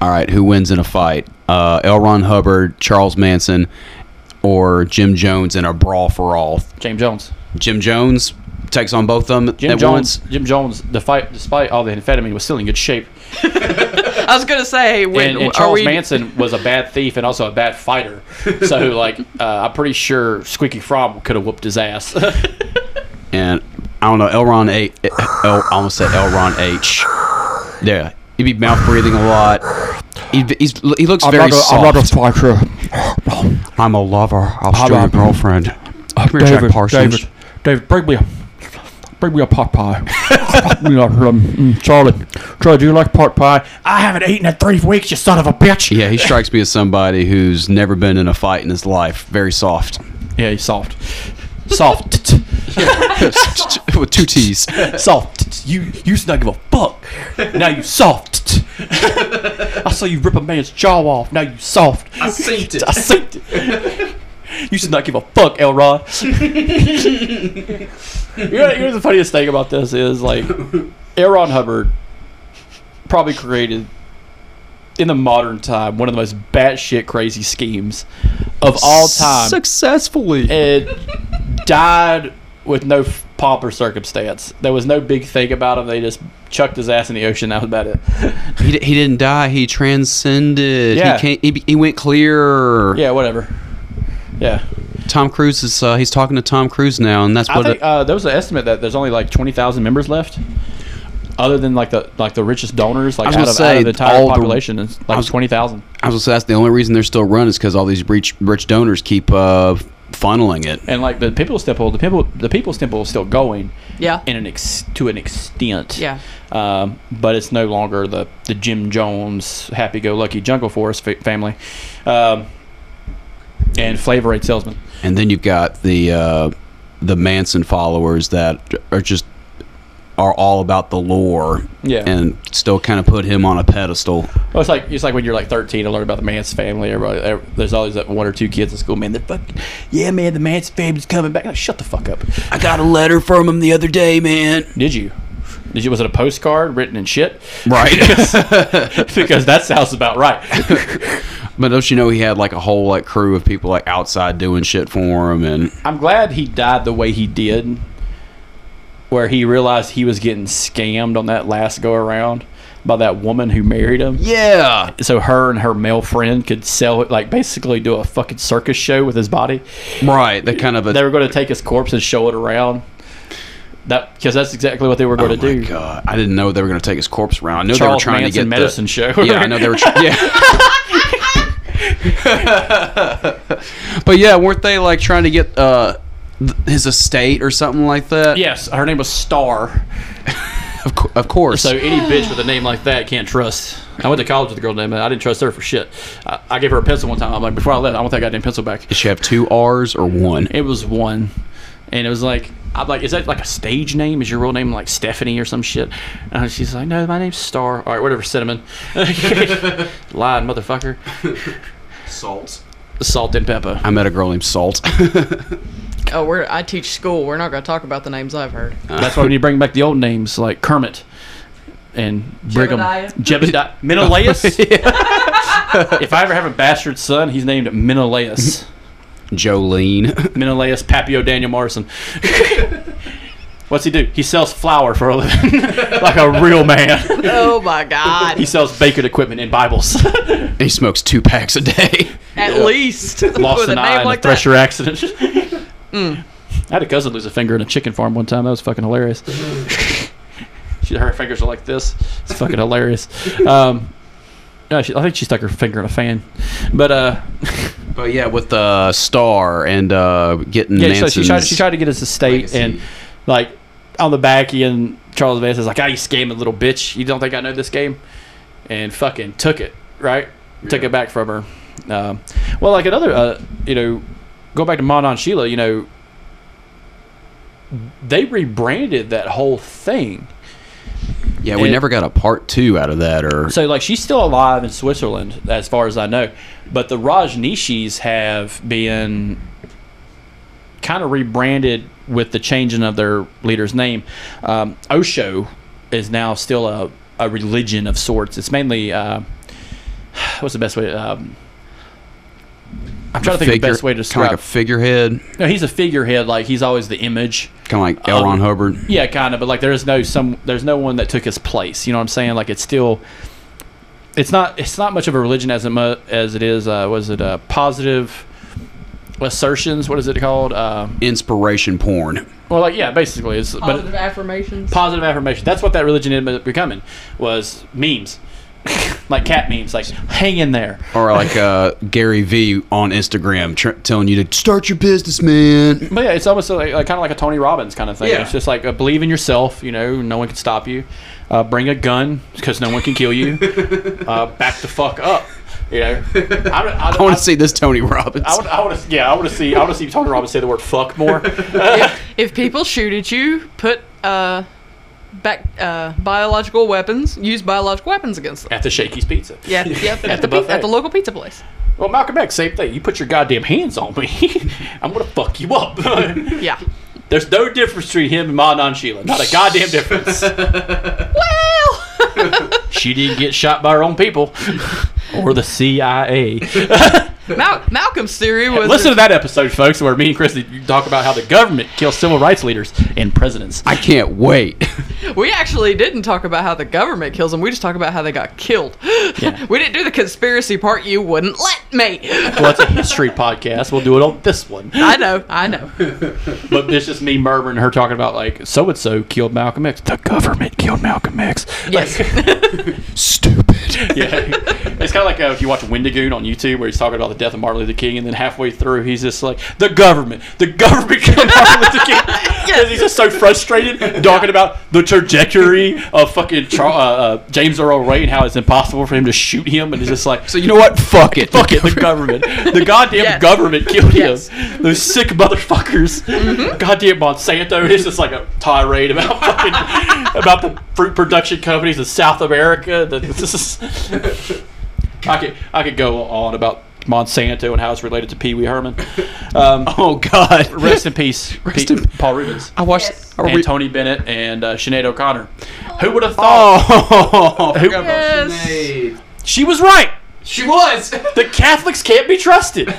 All right. Who wins in a fight? Uh, L. Ron Hubbard, Charles Manson, or Jim Jones in a brawl for all? Jim Jones. Jim Jones takes on both of them Jim at Jones, once. Jim Jones, the fight, despite all the amphetamine, was still in good shape. I was gonna say, when, and, and Charles we... Manson was a bad thief and also a bad fighter, so like uh, I'm pretty sure Squeaky Fromm could have whooped his ass. And I don't know, L. Ron H. I almost said L. Ron H. Yeah, he'd be mouth breathing a lot. He'd, he's, he looks I'm very not a, soft. I'm not a fighter. I'm a lover. I'll show your girlfriend. Come here, Jack Parsons. David, David, bring me a. Bring me a pot pie. You know, um, Charlie, Charlie, do you like pot pie? I haven't eaten in three weeks, you son of a bitch. Yeah, he strikes me as somebody who's never been in a fight in his life. Very soft. Yeah, he's soft. Soft. With two T's. Soft. You used to not give a fuck. Now you soft. I saw you rip a man's jaw off. Now you soft. I seen it. I seen it. You should not give a fuck, L. Ron. You know the funniest thing about this is, like, L. Ron Hubbard probably created, in the modern time, one of the most batshit crazy schemes of all time. Successfully. And died with no pomp or circumstance. There was no big thing about him. They just chucked his ass in the ocean. That was about it. He, d- he didn't die. He transcended. Yeah. He, can't, he, he went clear. Yeah, whatever. Yeah, Tom Cruise is. Uh, he's talking to Tom Cruise now, and that's what. I think, uh, there was an estimate that there's only like twenty thousand members left, other than like the like the richest donors, like out of, say, out of the entire population, the, it's like was, twenty thousand. I was gonna say that's the only reason they're still running is because all these rich rich donors keep uh, funneling it. And like the People's Temple, the people the People's Temple is still going. Yeah. In an ex, to an extent. Yeah. Um, but it's no longer the the Jim Jones happy go lucky Jungle Forest fa- family. Um, And Flavor Aid salesman. And then you've got the uh, the Manson followers that are just are all about the lore, yeah, and still kind of put him on a pedestal. Well, it's like it's like when you're like thirteen and learn about the Manson family. Everybody, every, there's always that one or two kids in school. Man, the fuck, yeah, man, the Manson family's coming back. Like, shut the fuck up. I got a letter from him the other day, man. Did you? Did you, was it a postcard written in shit? Right. Because, because that sounds about right. But don't you know he had like a whole like crew of people like outside doing shit for him? And I'm glad he died the way he did, where he realized he was getting scammed on that last go around by that woman who married him. Yeah. So her and her male friend could sell it, like basically do a fucking circus show with his body. Right. That kind of a, they were going to take his corpse and show it around. That because that's exactly what they were going oh to do. God, I didn't know they were going to take his corpse around. I know Charles they were trying Manson to get medicine the medicine show. Yeah, I know they were. Tra- yeah. But yeah, weren't they like trying to get uh, his estate or something like that? Yes, her name was Star. Of, co- of course. So any bitch with a name like that can't trust. I went to college with a girl named that. I didn't trust her for shit. I, I gave her a pencil one time. I'm like, before I left, I want that goddamn pencil back. Did she have two R's or one? It was one, and it was like. I'm like, is that like a stage name? Is your real name like Stephanie or some shit? And she's like, no, my name's Star. All right, whatever, Cinnamon. Lying motherfucker. Salt. Salt and Pepper. I met a girl named Salt. oh, we're I teach school. We're not going to talk about the names I've heard. That's why when you bring back the old names like Kermit and Brigham. Jebediah. Menelaus. If I ever have a bastard son, he's named Menelaus. Jolene. Menelaus Papio Daniel Morrison. What's he do? He sells flour for a living. Like a real man. Oh my God. He sells baking equipment and Bibles. And he smokes two packs a day. At yeah. least. Lost an eye in like a thresher that. accident. mm. I had a cousin lose a finger in a chicken farm one time. That was fucking hilarious. she, her fingers are like this. It's fucking hilarious. Um, no, she, I think she stuck her finger in a fan. But, uh... But oh, yeah, with the uh, Star and uh, getting yeah, Manson's... Yeah, so she tried, she tried to get his estate, legacy. And like on the back end, Charles Manson's like, "Ah, oh, you scamming little bitch. You don't think I know this game?" And fucking took it, right? Yeah. Took it back from her. Um, well, like another, uh, you know, go back to Ma and Sheila, you know, they rebranded that whole thing. Yeah, we and, never got a part two out of that. Or so, like, she's still alive in Switzerland, as far as I know. But the Rajneeshis have been kind of rebranded with the changing of their leader's name. Um, Osho is now still a, a religion of sorts. It's mainly, uh, what's the best way? Um, I'm trying to think figure, of the best way to describe. Kind of like a figurehead? No, he's a figurehead. Like, he's always the image. Kind of like L. Ron um, Hubbard? Yeah, kind of. But, like, there is no some. There's no one that took his place. You know what I'm saying? Like, it's still... It's not It's not much of a religion as it, as it is... Uh, was it uh, positive assertions? What is it called? Uh, Inspiration porn. Well, like, yeah, basically. It's Positive but it, affirmations? Positive affirmations. That's what that religion ended up becoming, was memes. Like cat memes, like hang in there, or like uh, Gary V on Instagram tr- telling you to start your business, man. But yeah, it's almost like, like kind of like a Tony Robbins kind of thing. Yeah. It's just like uh, believe in yourself. You know, no one can stop you. Uh, bring a gun because no one can kill you. uh, back the fuck up. You know, I, I, I want to see this Tony Robbins. I, I want to, yeah, I want to see, I want to see Tony Robbins say the word fuck more. if, if people shoot at you, put. Uh, Back, uh, biological weapons. Use biological weapons against them. At the Shakey's Pizza. Yeah, yep. At the buffet. At the local pizza place. Well, Malcolm X, same thing. You put your goddamn hands on me, I'm gonna fuck you up. Yeah. There's no difference between him and Ma and Sheila. Not a goddamn difference. Well, she didn't get shot by her own people or the C I A. Mal- Malcolm's theory was... Listen to that episode, folks, where me and Christy talk about how the government kills civil rights leaders and presidents. I can't wait. We actually didn't talk about how the government kills them. We just talked about how they got killed. Yeah. We didn't do the conspiracy part. You wouldn't let me. Well, it's a history podcast. We'll do it on this one. I know. I know. But it's just me murmuring her talking about, like, so-and-so killed Malcolm X. The government killed Malcolm X. Yes. Like, stupid. Yeah. It's kind of like uh, if you watch Wendigoon on YouTube where he's talking about the death of Martin Luther King, and then halfway through he's just like, the government the government killed Martin Luther King. Yes. He's just so frustrated talking about the trajectory of fucking Charles, uh, uh, James Earl Ray and how it's impossible for him to shoot him, and he's just like, so you know what, fuck it fuck it the government the goddamn yes. government killed yes. him, those sick motherfuckers. Mm-hmm. Goddamn Monsanto. It's just like a tirade about fucking about the fruit production companies in South America. This is I could I could go on about Monsanto and how it's related to Pee Wee Herman. Um, oh God, rest in peace, rest Pete, in, Paul Reubens. I watched yes. and re- Tony Bennett and uh, Sinead O'Connor. Oh. Who would have thought? Oh, who, yes. She was right. She was. The Catholics can't be trusted.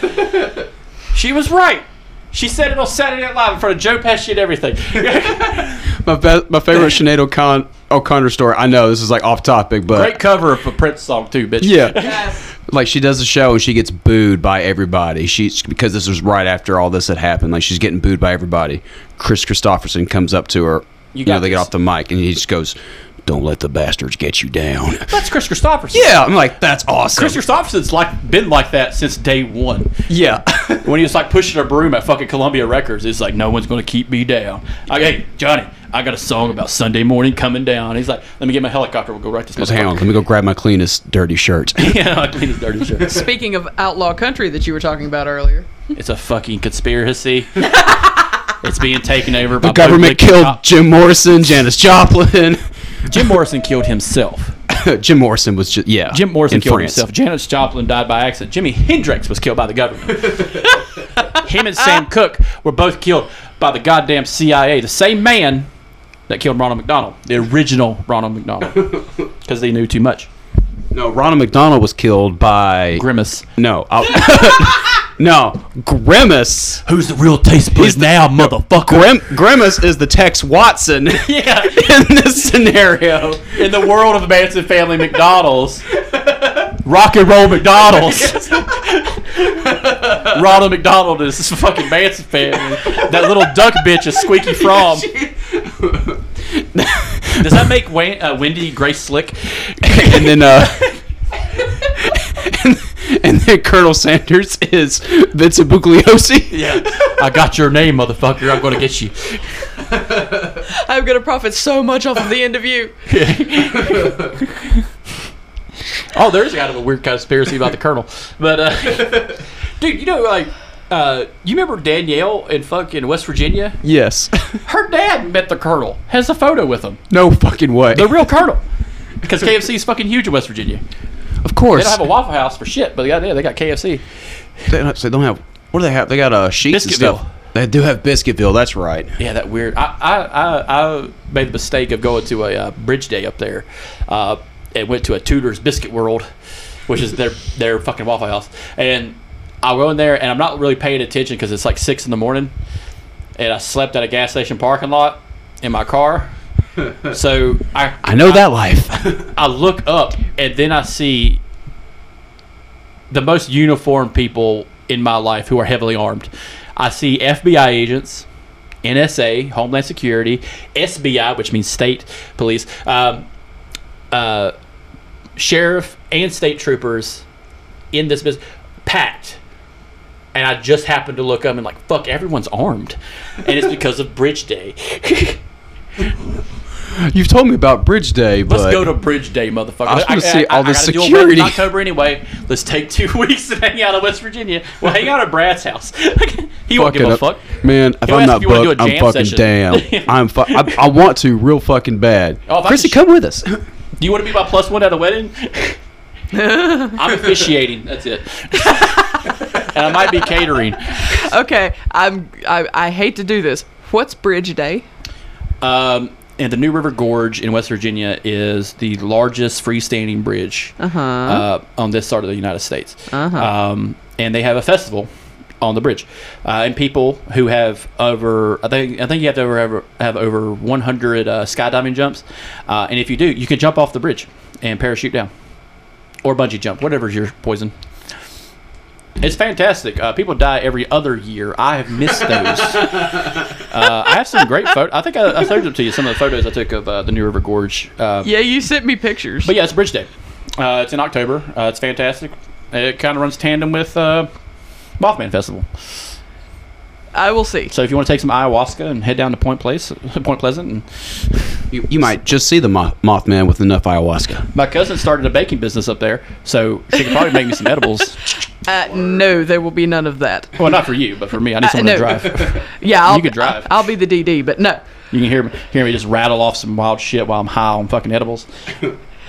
She was right. She said it on Saturday Night Live in front of Joe Pesci and everything. my fa- my favorite Sinead O'Con- O'Connor story. I know this is like off topic, but great cover of a Prince song too, bitch. Yeah. Yes. Like, she does a show and she gets booed by everybody. She's, because this was right after all this had happened. Like, she's getting booed by everybody. Chris Christopherson comes up to her. You, you know, they this. get off the mic and he just goes, "Don't let the bastards get you down." That's Chris Christopherson. Yeah, I'm like, that's awesome. Chris Christopherson's like been like that since day one. Yeah. When he was like pushing a broom at fucking Columbia Records, it's like, "No one's going to keep me down." Like, "Hey, Johnny, I got a song about Sunday morning coming down." He's like, "Let me get my helicopter. We'll go right this motherfucker. Hang on, let me go grab my cleanest dirty shirt." Yeah, my cleanest dirty shirt. Speaking of outlaw country that you were talking about earlier. It's a fucking conspiracy. It's being taken over by... The government killed cop- Jim Morrison, Janis Joplin. Jim Morrison killed himself. Jim Morrison was just... Yeah. Jim Morrison killed France. himself. Janis Joplin died by accident. Jimi Hendrix was killed by the government. Him and Sam Cooke were both killed by the goddamn C I A. The same man that killed Ronald McDonald. The original Ronald McDonald. Because they knew too much. No, Ronald McDonald was killed by... Grimace. No. No. Grimace. Who's the real taste bud now, the, motherfucker? Grim, Grimace is the Tex Watson yeah. in this scenario. In the world of the Manson family McDonald's. Rock and roll McDonald's. Yes. Ronald McDonald is this fucking Manson family. That little duck bitch is Squeaky Fromm. Does that make Wayne, uh, Wendy Grace Slick? And then, uh, and, and then Colonel Sanders is Vincent Bugliosi. Yeah, I got your name, motherfucker. I'm gonna get you. I'm gonna profit so much off of the end of you. Yeah. Oh, there's kind of a weird conspiracy about the Colonel, but uh, dude, you know, like. Uh, you remember Danielle in fucking West Virginia? Yes. Her dad met the Colonel. Has a photo with him. No fucking way. The real Colonel. Because K F C is fucking huge in West Virginia. Of course. They don't have a Waffle House for shit, but goddamn, they got K F C. They don't have, so they don't have. What do they have? They got uh, sheets and stuff. They do have Biscuitville. That's right. Yeah, that weird. I I, I, I made the mistake of going to a uh, bridge day up there, uh, and went to a Tudor's Biscuit World, which is their their fucking Waffle House, and. I go in there, and I'm not really paying attention because it's like six in the morning, and I slept at a gas station parking lot in my car. So I I know I, that life. I look up, and then I see the most uniformed people in my life who are heavily armed. I see F B I agents, N S A, Homeland Security, S B I, which means state police, um, uh, sheriff, and state troopers in this business, packed. And I just happened to look up and like, fuck, everyone's armed. And it's because of Bridge Day. You've told me about Bridge Day, but... Let's go to Bridge Day, motherfucker. I was going to see all I, the security. I got to do a wedding in October anyway. Let's take two weeks and hang out in West Virginia. We'll hang out at Brad's house. He won't give a fuck. Man, if He'll I'm not booked, I'm fucking session. damn. I'm fu- I, I want to real fucking bad. Oh, Christy, come sh- with us. Do you want to be my plus one at a wedding? I'm officiating. That's it. And I might be catering. Okay, I'm. I, I hate to do this. What's Bridge Day? Um, and the New River Gorge in West Virginia is the largest freestanding bridge uh-huh. uh, on this side of the United States. Uh-huh. Um, and they have a festival on the bridge, uh, and people who have over, I think, I think you have to over, have over one hundred uh, skydiving jumps, uh, and if you do, you can jump off the bridge and parachute down, or bungee jump, whatever's your poison. It's fantastic. Uh, people die every other year. I have missed those. uh, I have some great photos. I think I, I showed them to you, some of the photos I took of uh, the New River Gorge. Uh, yeah, you sent me pictures. But yeah, it's Bridge Day. Uh, it's in October. Uh, it's fantastic. It kind of runs tandem with uh, Mothman Festival. I will see. So if you want to take some ayahuasca and head down to Point Place, Point Pleasant, and you, you might just see the moth- Mothman with enough ayahuasca. My cousin started a baking business up there, so she could probably make me some edibles. Uh, no, there will be none of that. Well, not for you, but for me. I need someone uh, no. to drive. Yeah, I'll, you could drive. I'll be the D D, but no. You can hear me, hear me just rattle off some wild shit while I'm high on fucking edibles.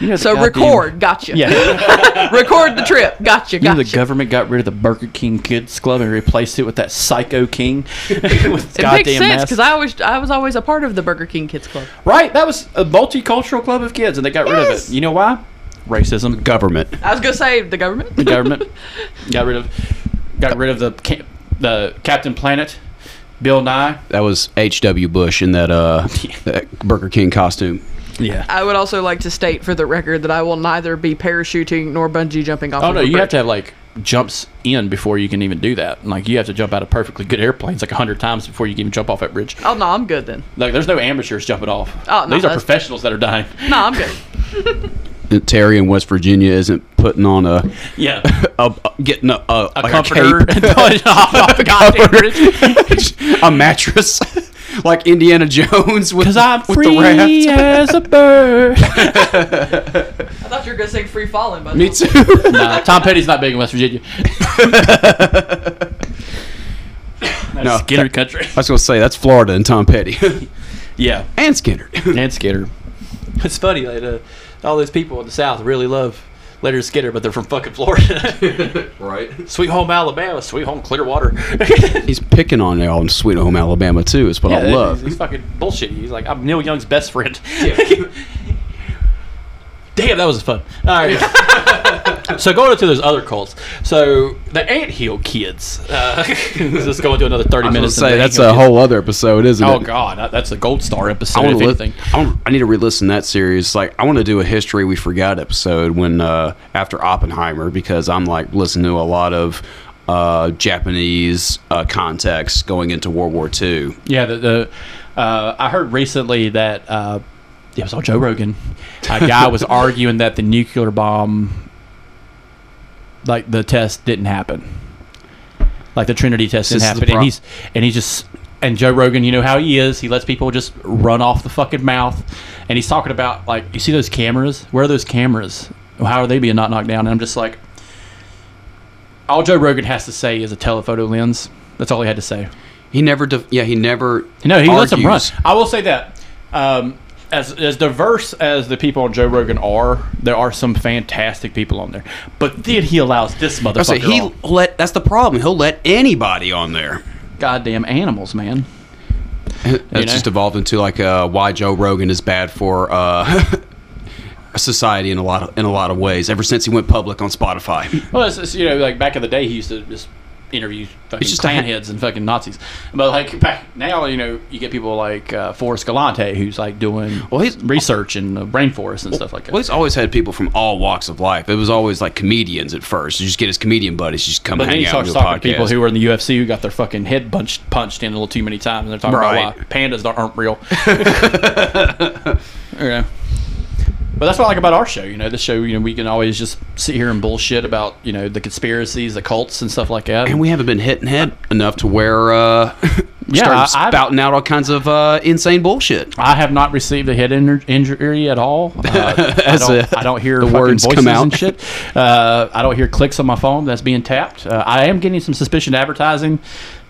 You know, so goddamn, record, gotcha. Yeah. Record the trip, gotcha, gotcha. You know, the government got rid of the Burger King Kids Club and replaced it with that Psycho King. With it goddamn makes sense, because I always, I was always a part of the Burger King Kids Club. Right, that was a multicultural club of kids, and they got yes. rid of it. You know why? Racism. Government. I was going to say the government. The government got rid of got rid of the the Captain Planet. Bill Nye. That was H W Bush in that, uh, that Burger King costume. Yeah. I would also like to state for the record that I will neither be parachuting nor bungee jumping off. Oh no, you have to have like jumps in before you can even do that. Like you have to jump out of perfectly good airplanes like a hundred times before you can even jump off that bridge. Oh no, I'm good then. Like there's no amateurs jumping off. Oh no, these are professionals that are dying. No, I'm good. Terry in West Virginia isn't putting on a yeah a, a, getting a a, a like comforter a, cape. a, comforter. A mattress like Indiana Jones with, Cause I'm with free the raft as a bird. I thought you were gonna sing "Free Falling." By me too. Nah, Tom Petty's not big in West Virginia. No, Skinner country. I was gonna say that's Florida and Tom Petty. Yeah, and Skinner and Skinner. It's funny like. Uh, All those people in the South really love Leonard Skinner, but they're from fucking Florida. Right. Sweet Home Alabama, Sweet Home Clearwater. He's picking on y'all in Sweet Home Alabama, too, is what yeah, I love. He's, he's fucking bullshit. He's like, I'm Neil Young's best friend. Yeah. Damn, that was fun. All right. So going into those other cults. So the Ant Hill Kids. Uh, let's go into another thirty I was minutes. Say that's Hill a Kids. Whole other episode, isn't oh, it? Oh God, that's a gold star episode. I, if li- anything. I, want, I need to re-listen that series. Like I want to do a History We Forgot episode when uh, after Oppenheimer because I'm like listening to a lot of uh, Japanese uh, context going into World War Two. Yeah, the, the uh, I heard recently that. Uh, It was on Joe Rogan. A guy was arguing that the nuclear bomb, like the test, didn't happen. Like the Trinity test didn't this happen. Pro- and he's and he just and Joe Rogan, you know how he is. He lets people just run off the fucking mouth. And he's talking about like, you see those cameras? Where are those cameras? How are they being not knocked down? And I'm just like, all Joe Rogan has to say is a telephoto lens. That's all he had to say. He never. Def- yeah, he never. No, he argues. Lets them run. I will say that. Um, As, as diverse as the people on Joe Rogan are, there are some fantastic people on there. But then he allows this motherfucker say, he on. Let, that's the problem. He'll let anybody on there. Goddamn animals, man. It's you know? Just evolved into like uh, why Joe Rogan is bad for uh, society in a lot of, in a lot of ways. Ever since he went public on Spotify. Well, it's, it's you know like back in the day he used to just interview fucking just clan ha- heads and fucking Nazis, but like back now, you know, you get people like uh, Forrest Galante, who's like doing well, he's research and uh, brain forest and well, stuff like that. Well, he's always had people from all walks of life. It was always like comedians at first. You just get his comedian buddies, just come but hang then he out. Starts and do a talking podcast. To people who were in the U F C who got their fucking head punched punched in a little too many times, and they're talking right. about why pandas aren't real. Okay. But that's what I like about our show, you know, the show, you know, we can always just sit here and bullshit about, you know, the conspiracies, the cults and stuff like that. And we haven't been hitting head enough to where uh yeah, I, spouting out all kinds of uh, insane bullshit. I have not received a head injury, injury at all. Uh, As I, don't, a, I don't hear the words voices come out. And shit. Uh, I don't hear clicks on my phone that's being tapped. Uh, I am getting some suspicion advertising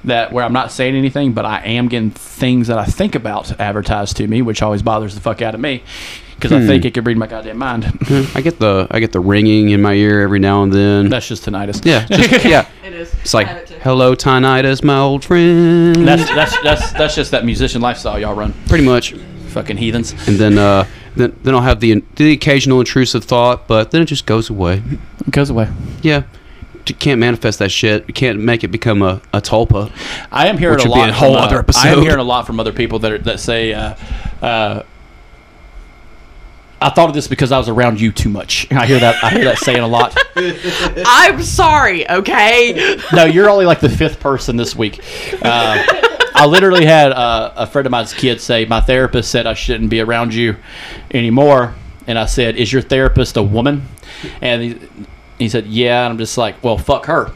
that where I'm not saying anything, but I am getting things that I think about advertised to me, which always bothers the fuck out of me. Because hmm. I think it could read my goddamn mind. I get the I get the ringing in my ear every now and then. That's just tinnitus. Yeah, just, yeah. It is. It's like, it hello, tinnitus, my old friend. That's that's that's that's just that musician lifestyle y'all run. Pretty much. Fucking heathens. And then uh, then then I'll have the the occasional intrusive thought, but then it just goes away. It goes away. Yeah. You can't manifest that shit. You can't make it become a, a tulpa. I am hearing a lot. Be a whole other episode. I am hearing a lot from other people that are, that say. Uh, uh, I thought of this because I was around you too much. I hear that. I hear that saying a lot. I'm sorry. Okay. No, you're only like the fifth person this week. Uh, I literally had a, a friend of mine's kid say, "My therapist said I shouldn't be around you anymore," and I said, "Is your therapist a woman?" And he, he said, "Yeah." And I'm just like, "Well, fuck her."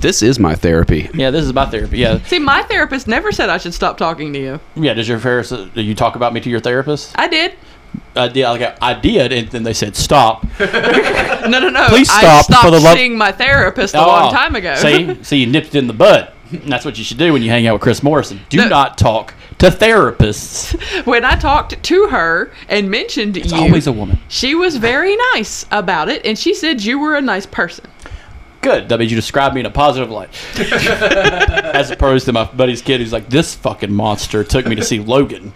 This is my therapy. Yeah, this is my therapy. Yeah. See, my therapist never said I should stop talking to you. Yeah. Does your therapist? Do you talk about me to your therapist? I did. I did, like I did, and then they said stop. no, no, no. Please stop. I stopped for the love- seeing my therapist a oh, long time ago. See, so you nipped it in the bud. That's what you should do when you hang out with Chris Morrison. Do no. not talk to therapists. When I talked to her and mentioned it's you... It's always a woman. She was very nice about it, and she said you were a nice person. Good. That means you described me in a positive light. As opposed to my buddy's kid who's like, this fucking monster took me to see Logan.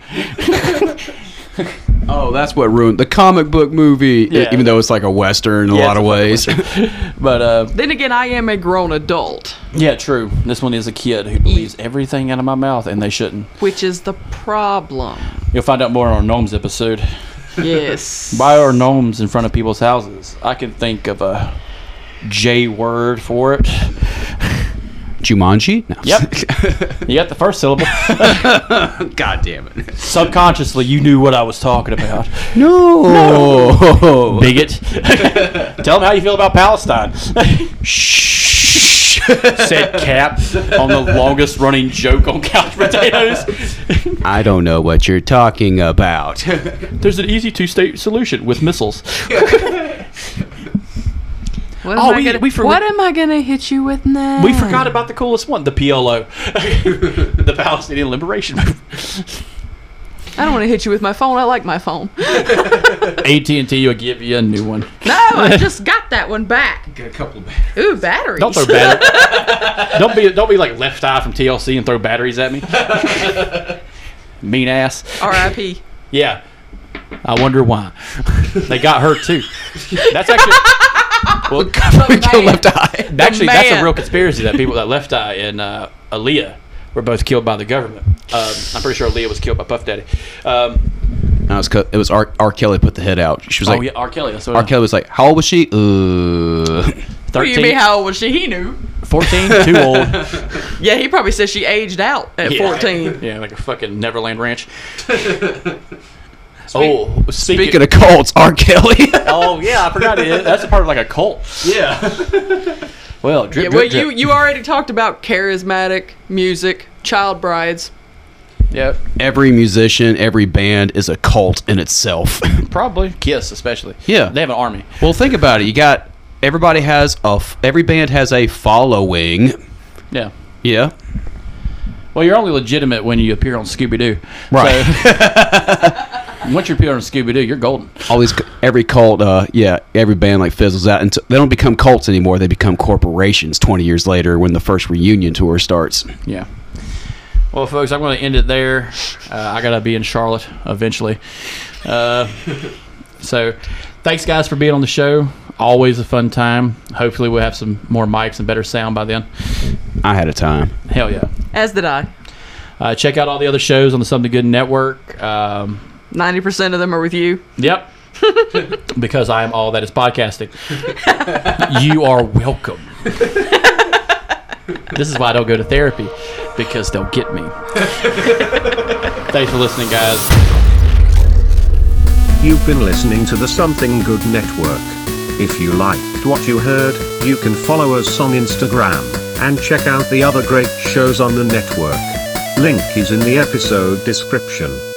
Oh, that's what ruined the comic book movie, yeah. Even though it's like a Western in yeah, a lot of ways. But uh, then again, I am a grown adult. Yeah, true. This one is a kid who believes everything out of my mouth, and they shouldn't. Which is the problem. You'll find out more on our Gnomes episode. Yes. Why are gnomes in front of people's houses? I can think of a J word for it. Jumanji? No. Yep. You got the first syllable. God damn it. Subconsciously, you knew what I was talking about. No. No. Bigot. Tell them how you feel about Palestine. Shh. Said Cap on the longest running joke on Couch Potatoes. I don't know what you're talking about. There's an easy two-state solution with missiles. What am, oh, we, gonna, we for- what am I going to hit you with now? We forgot about the coolest one, the P L O. The Palestinian Liberation Movement. I don't want to hit you with my phone. I like my phone. A T and T will give you a new one. No, I just got that one back. Got a couple of batteries. Ooh, batteries. Don't throw batteries. don't, be, don't be like Left Eye from T L C and throw batteries at me. Mean ass. R I P Yeah. I wonder why. They got her, too. That's actually... Well, Left Eye. Actually, that's a real conspiracy that people that Left Eye and uh, Aaliyah were both killed by the government. Um, I'm pretty sure Aaliyah was killed by Puff Daddy. Um, no, it was, it was R. R. Kelly put the head out. She was oh, like, yeah, R. Kelly. That's what R. Kelly was like, how old was she? Uh, thirteen. You mean how old was she? He knew. fourteen? Too old. Yeah, he probably said she aged out at yeah. fourteen. Yeah, like a fucking Neverland Ranch. Oh, speaking, speaking of cults, R. Kelly. Oh, yeah, I forgot it. That's a part of like a cult. Yeah. Well, drip, yeah, well drip, drip. You, you already talked about charismatic music, child brides. Yep. Every musician, every band is a cult in itself. Probably. Kiss, especially. Yeah. They have an army. Well, think about it. You got, everybody has a, every band has a following. Yeah. Yeah. Well, you're only legitimate when you appear on Scooby-Doo. Right. So, once you appear on Scooby-Doo, you're golden. All these, every cult, uh, yeah, every band like fizzles out. And t- they don't become cults anymore. They become corporations twenty years later when the first reunion tour starts. Yeah. Well, folks, I'm going to end it there. Uh, I got to be in Charlotte eventually. Uh, so thanks, guys, for being on the show. Always a fun time. Hopefully we'll have some more mics and better sound by then. I had a time. Hell yeah. As did I. Uh, check out all the other shows on the Something Good Network. Um ninety percent of them are with you. Yep. Because I am all that is podcasting. You are welcome. This is why I don't go to therapy, because they'll get me. Thanks for listening, guys. You've been listening to the Something Good Network. If you liked what you heard, you can follow us on Instagram, and check out the other great shows on the network. Link is in the episode description.